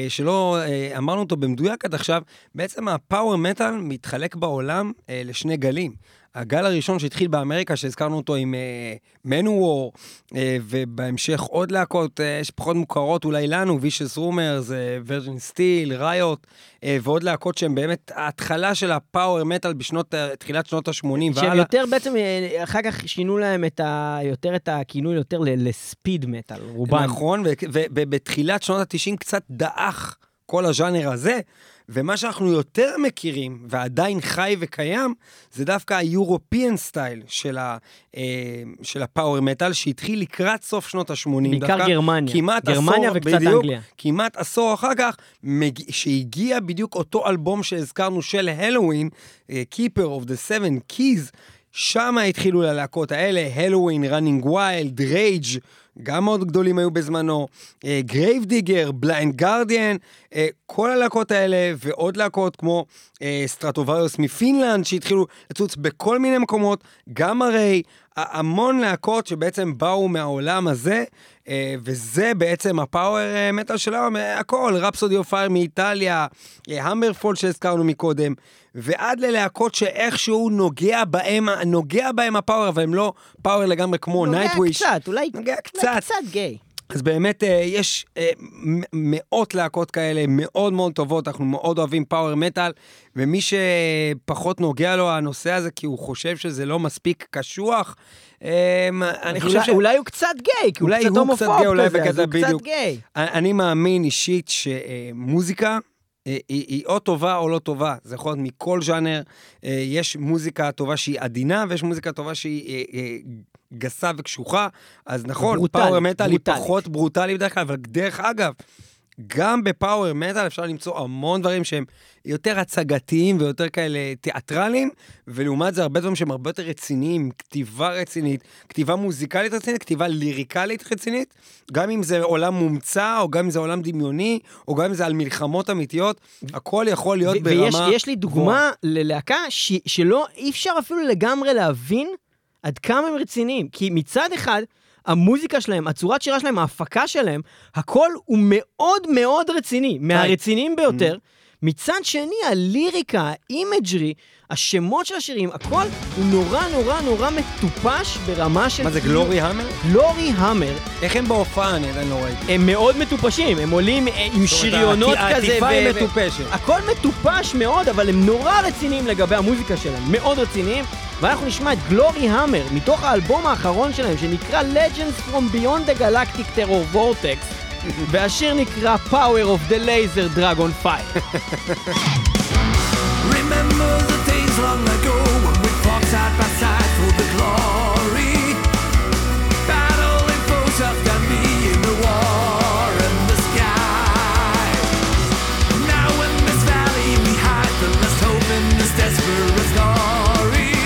שלא אמרנו אותו במדויק עד עכשיו, בעצם הפאוור מטל מתחלק בעולם לשני גלים. הגל הראשון שהתחיל באמריקה, שהזכרנו אותו עם Manowar, ובהמשך עוד להקות שפחות מוכרות אולי לנו, Vicious Rumors, Virgin Steel, Riot, ועוד להקות שהן באמת ההתחלה של הפאוור מטל בתחילת שנות ה-80 והלאה. שיותר בעצם, אחר כך שינו להם יותר את הכינוי יותר לספיד מטל, רובן. נכון, ובתחילת שנות ה-90 קצת דאח כל הז'אנר הזה, ומה שאנחנו יותר מכירים, ועדיין חי וקיים, זה דווקא ה-European style של הפאוור מטל, שהתחיל לקראת סוף שנות ה-80. בעיקר גרמניה. גרמניה וקצת אנגליה. כמעט עשור אחר כך, שהגיע בדיוק אותו אלבום שהזכרנו של Helloween, Keeper of the Seven Keys, שם התחילו ללהקות האלה, Helloween, Running Wild, Rage, גם מאוד גדולים היו בזמנו, Gravedigger, Blind Guardian, כל הלהקות האלה, ועוד להקות כמו Stratovarius מפינלנד, שהתחילו לצוץ בכל מיני מקומות, Gamma Ray, המון להקות שבעצם באו מהעולם הזה, וזה בעצם הפאוור מטל שלנו, הכל, Rhapsody of Fire מאיטליה, המרפול שהזכרנו מקודם, ועד ללהקות שאיכשהו נוגע בהם הפאוור, אבל הם לא פאוור לגמרי כמו Nightwish. נוגע קצת גיי. אז באמת יש מאות להקות כאלה, מאוד מאוד טובות, אנחנו מאוד אוהבים פאוור מטל, ומי שפחות נוגע לו הנושא הזה, כי הוא חושב שזה לא מספיק קשוח, אני חושב שאולי הוא קצת גיי, כי הוא קצת הומופוב כזה, הוא קצת גיי. אני מאמין אישית שמוזיקה, היא או טובה או לא טובה, זה יכול להיות מכל ז'אנר, יש מוזיקה טובה שהיא עדינה, ויש מוזיקה טובה שהיא גסה וקשוחה, אז נכון, פאוור מטל היא פחות ברוטלי בדרך כלל, אבל דרך אגב, גם בפאוור מטל אפשר למצוא המון דברים שהם יותר הצגתיים ויותר כאלה תיאטרליים, ולעומת זה הרבה דברים שהם הרבה יותר רציניים, כתיבה רצינית, כתיבה מוזיקלית רצינית, כתיבה ליריקלית רצינית, גם אם זה עולם מומצא, או גם אם זה עולם דמיוני, או גם אם זה על מלחמות אמיתיות, הכל יכול להיות ברמה... ויש לי דוגמה ללהקה שלא אי אפשר אפילו לגמרי להבין עד כמה הם רציניים, כי מצד אחד... המוזיקה שלהם, הצורת שירה שלהם, ההפקה שלהם, הכל הוא מאוד מאוד רציני, מהרציניים ביותר. מצד שני, הליריקה, האימג'רי, השמות של השירים, הכל הוא נורא נורא נורא מטופש ברמה של... מה זה, גלורי המר? גלורי המר. איך הם בהופעה, אני לא ראיתי? הם מאוד מטופשים, הם עולים עם שריונות כזה. העטיפה היא מטופשת. הכל מטופש מאוד, אבל הם נורא רציניים לגבי המוזיקה שלהם, מאוד רציניים. ואנחנו נשמע את גלורי המר מתוך האלבום האחרון שלהם, שנקרא Legends from Beyond the Galactic Terror Vortex. והשיר נקרא Power of the Laser Dragon Fire. Remember the days long ago when we fought side by side for the glory. Battling foes have got me in the war in the sky. Now in this valley we hide the last hope in this desperate story.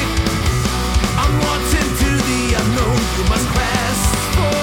I'm wanting to the unknown, you must quest for.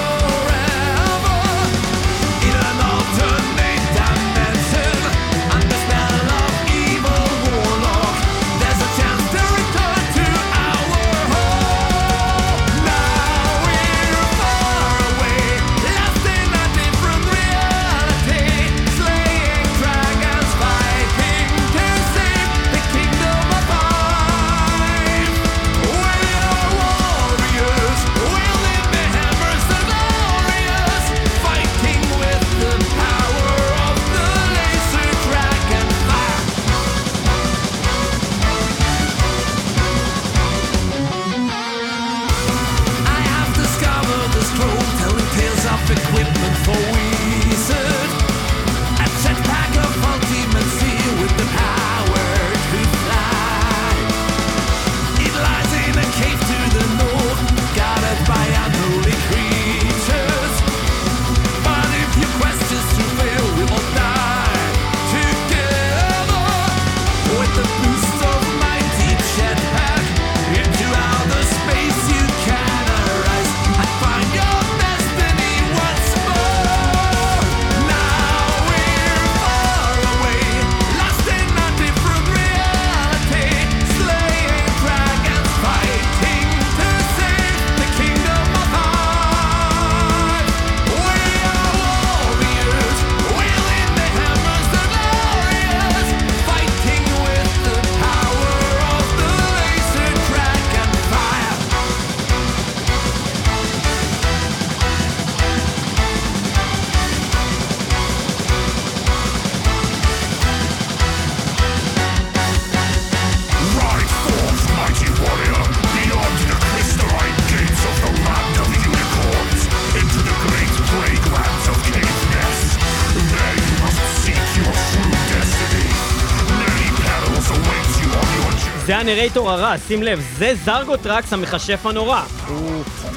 זה הנרייטור הרע, שים לב, זה זרגוטרקס המחשף הנורא.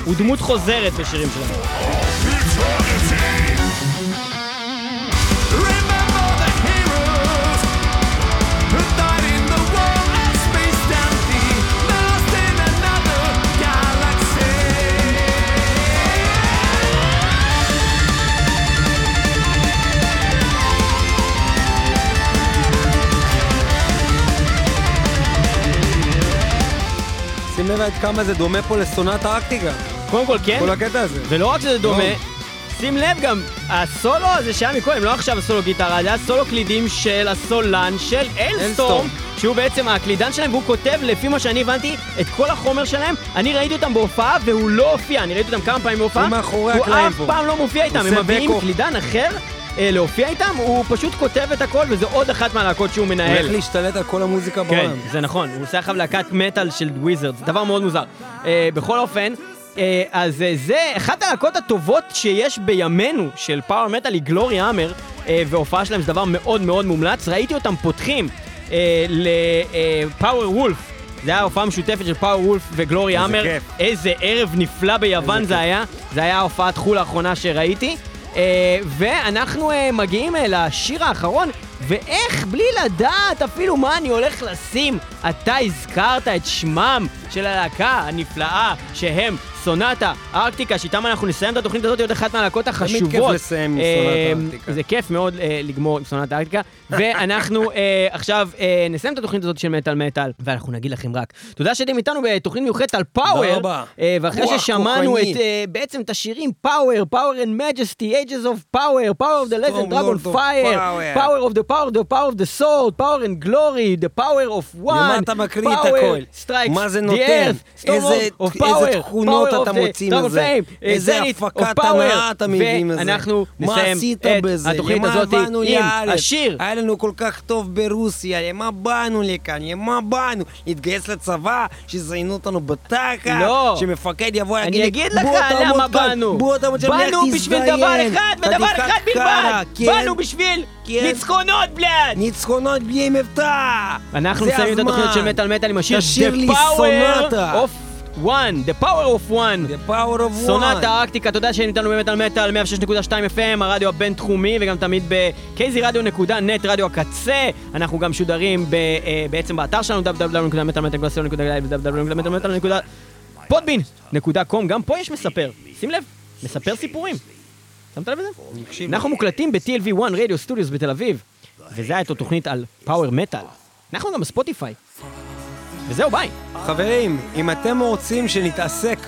הוא דמות חוזרת בשירים שלנו. שים לב עד כמה זה דומה פה לסונאטה ארקטיקה. קודם כל כן. כל הקטע הזה. ולא רק שזה דומה, שים לב גם, הסולו הזה שהיה מקודם, לא עכשיו סולו גיטרה, זה היה סולו קלידים של הסולן של אלסטורם, שהוא בעצם הקלידן שלהם, והוא כותב לפי מה שאני הבנתי את כל החומר שלהם. אני ראיתי אותם בהופעה והוא לא הופיע, אני ראיתי אותם כמה פעמים בהופעה, הוא אף פעם לא מופיע איתם, הם מביאים קלידן אחר להופיע איתם, הוא פשוט כותב את הכל, וזה עוד אחת מהלהקות שהוא מנהל. הוא הולך להשתלט על כל המוזיקה בעולם. כן, זה נכון, הוא עושה עכשיו להקת מטל של וויזרד, זה דבר מאוד מוזר. בכל אופן, אז זה אחת הלהקות הטובות שיש בימינו של פאוור מטל, היא גלורי האמר, והופעה שלהם זה דבר מאוד מאוד מומלץ. ראיתי אותם פותחים לפאוור וולף, זה היה הופעה משותפת של פאוור וולף וגלורי האמר, איזה ערב נפלא ביוון זה היה, זה היה הופעת חול האחרונה שראיתי. ואנחנו מגיעים לשיר האחרון, ואיך בלי לדעת אפילו מה אני הולך לשים, אתה הזכרת את שמם של הלהקה הנפלאה שהם סונאטה ארקטיקה, שאיתם אנחנו נסיים את התוכנית הזאת, היא עוד אחת מהלהקות החשובות. תמיד כיף לסיים עם סונאטה ארקטיקה. זה כיף מאוד לגמור עם סונאטה ארקטיקה, ואנחנו עכשיו נסיים את התוכנית הזאת של מטל, ואנחנו נגיד לכם רק תודה שאתם איתנו בתוכנית מיוחדת על פאוור, ואחרי ששמענו בעצם את השירים פאוור and majesty, ages of power, power of the legend, dragon fire, power of the power, the power of the sword, power and glory, the power of one, power strikes the earth, storm of power, אתה מוצאים את זה, איזה הפקת הנאה אתה מביאים את זה, ואנחנו נסיים את התוכנית הזאת עם השיר. היה לנו כל כך טוב ברוסיה, למה באנו לכאן, למה באנו, להתגייס לצבא, שזיינו אותנו בתחת, שמפקד יבוא להגיד, אני אגיד לך למה באנו, באנו בשביל דבר אחד ודבר אחד בלבד, באנו בשביל ניצחונות בלעד, ניצחונות בלי מבטא. אנחנו נסיים את התוכנית של מטל עם השיר The Power of One, the power of one, the power of one. סונאטה ארקטיקה, תודה שניתנו במטל 106.2 FM, הרדיו הבינתחומי, וגם תמיד ב-kzradio.net, רדיו הקצה. אנחנו גם שודרים בעצם באתר שלנו www.metalmetal.podbean.com. גם פה יש מספר, שים לב, מספר סיפורים, שמת לב לזה? אנחנו מוקלטים ב-TLV1 רדיו סטודיוס בתל אביב, וזה הייתה תוכנית על פאוור מטל. אנחנו גם בספוטיפיי, וזהו, ביי. חברים, אם אתם רוצים שנתעסק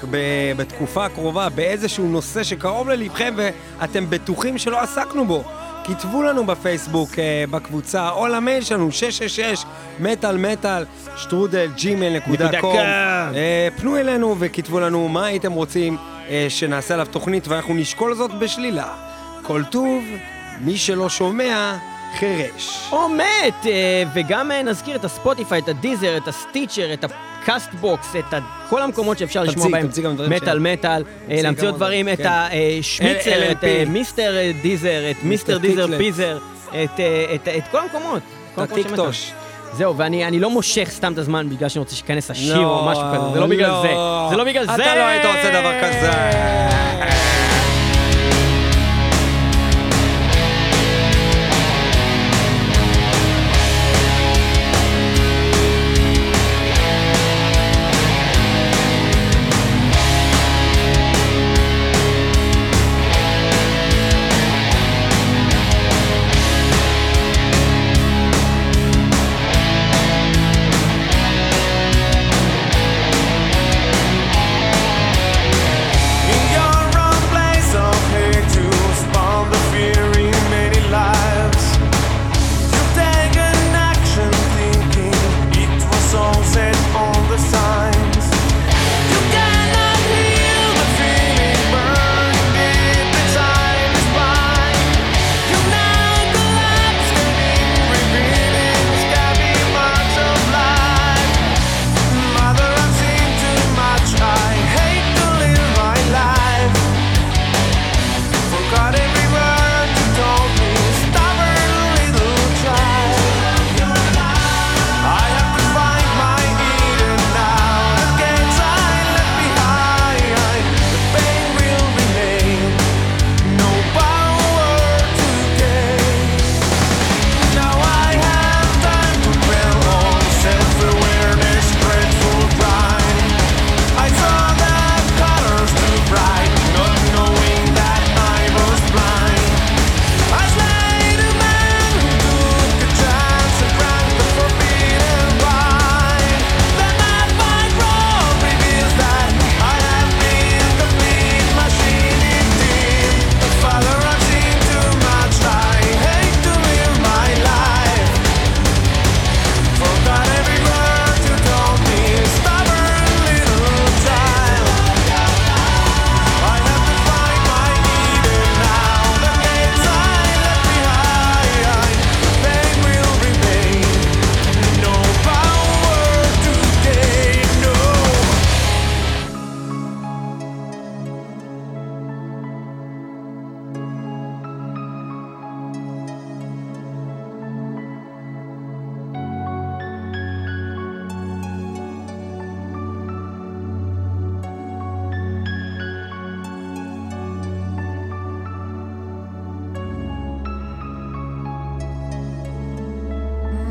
בתקופה הקרובה באיזשהו נושא שקרוב ללבכם ואתם בטוחים שלא עסקנו בו, כתבו לנו בפייסבוק בקבוצה או למייל שלנו 666metalmetal@gmail.com. פנו אלינו וכתבו לנו מה הייתם רוצים שנעשה עליו תוכנית, ואנחנו נשקול זאת בשלילה. כל טוב, מי שלא שומע חרש או מת. וגם נזכיר את הספוטיפיי, את הדיזר, את הסטיצ'ר, את הקאסטבוקס, את כל המקומות שאפשר לשמוע בהם מטל, להמציא דברים, את השמיצר, את מיסטר דיזר, את מיסטר דיזר פיזר, את כל המקומות, כל המקומות. זהו, ואני לא מושך סתם את הזמן בגלל שאני רוצה שכנס השיר או משהו כזה, זה לא בגלל זה, זה לא בגלל זה. אתה לא היית רוצה דבר כזה.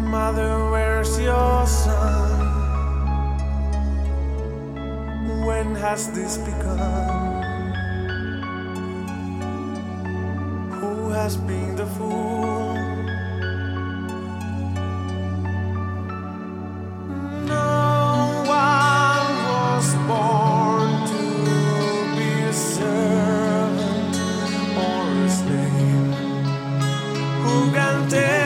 Mother, where's your son? When has this begun? Who has been the fool? No one was born to be a servant or a slave. Who can tell?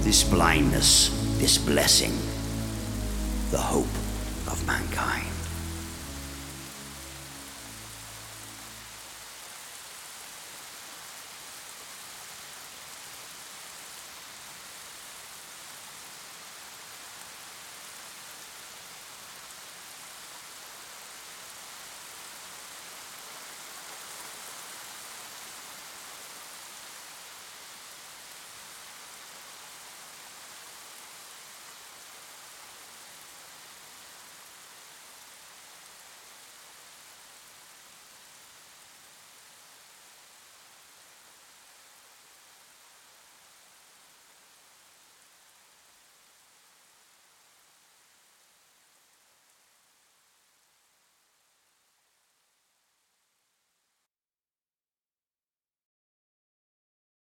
This blindness, this blessing, the hope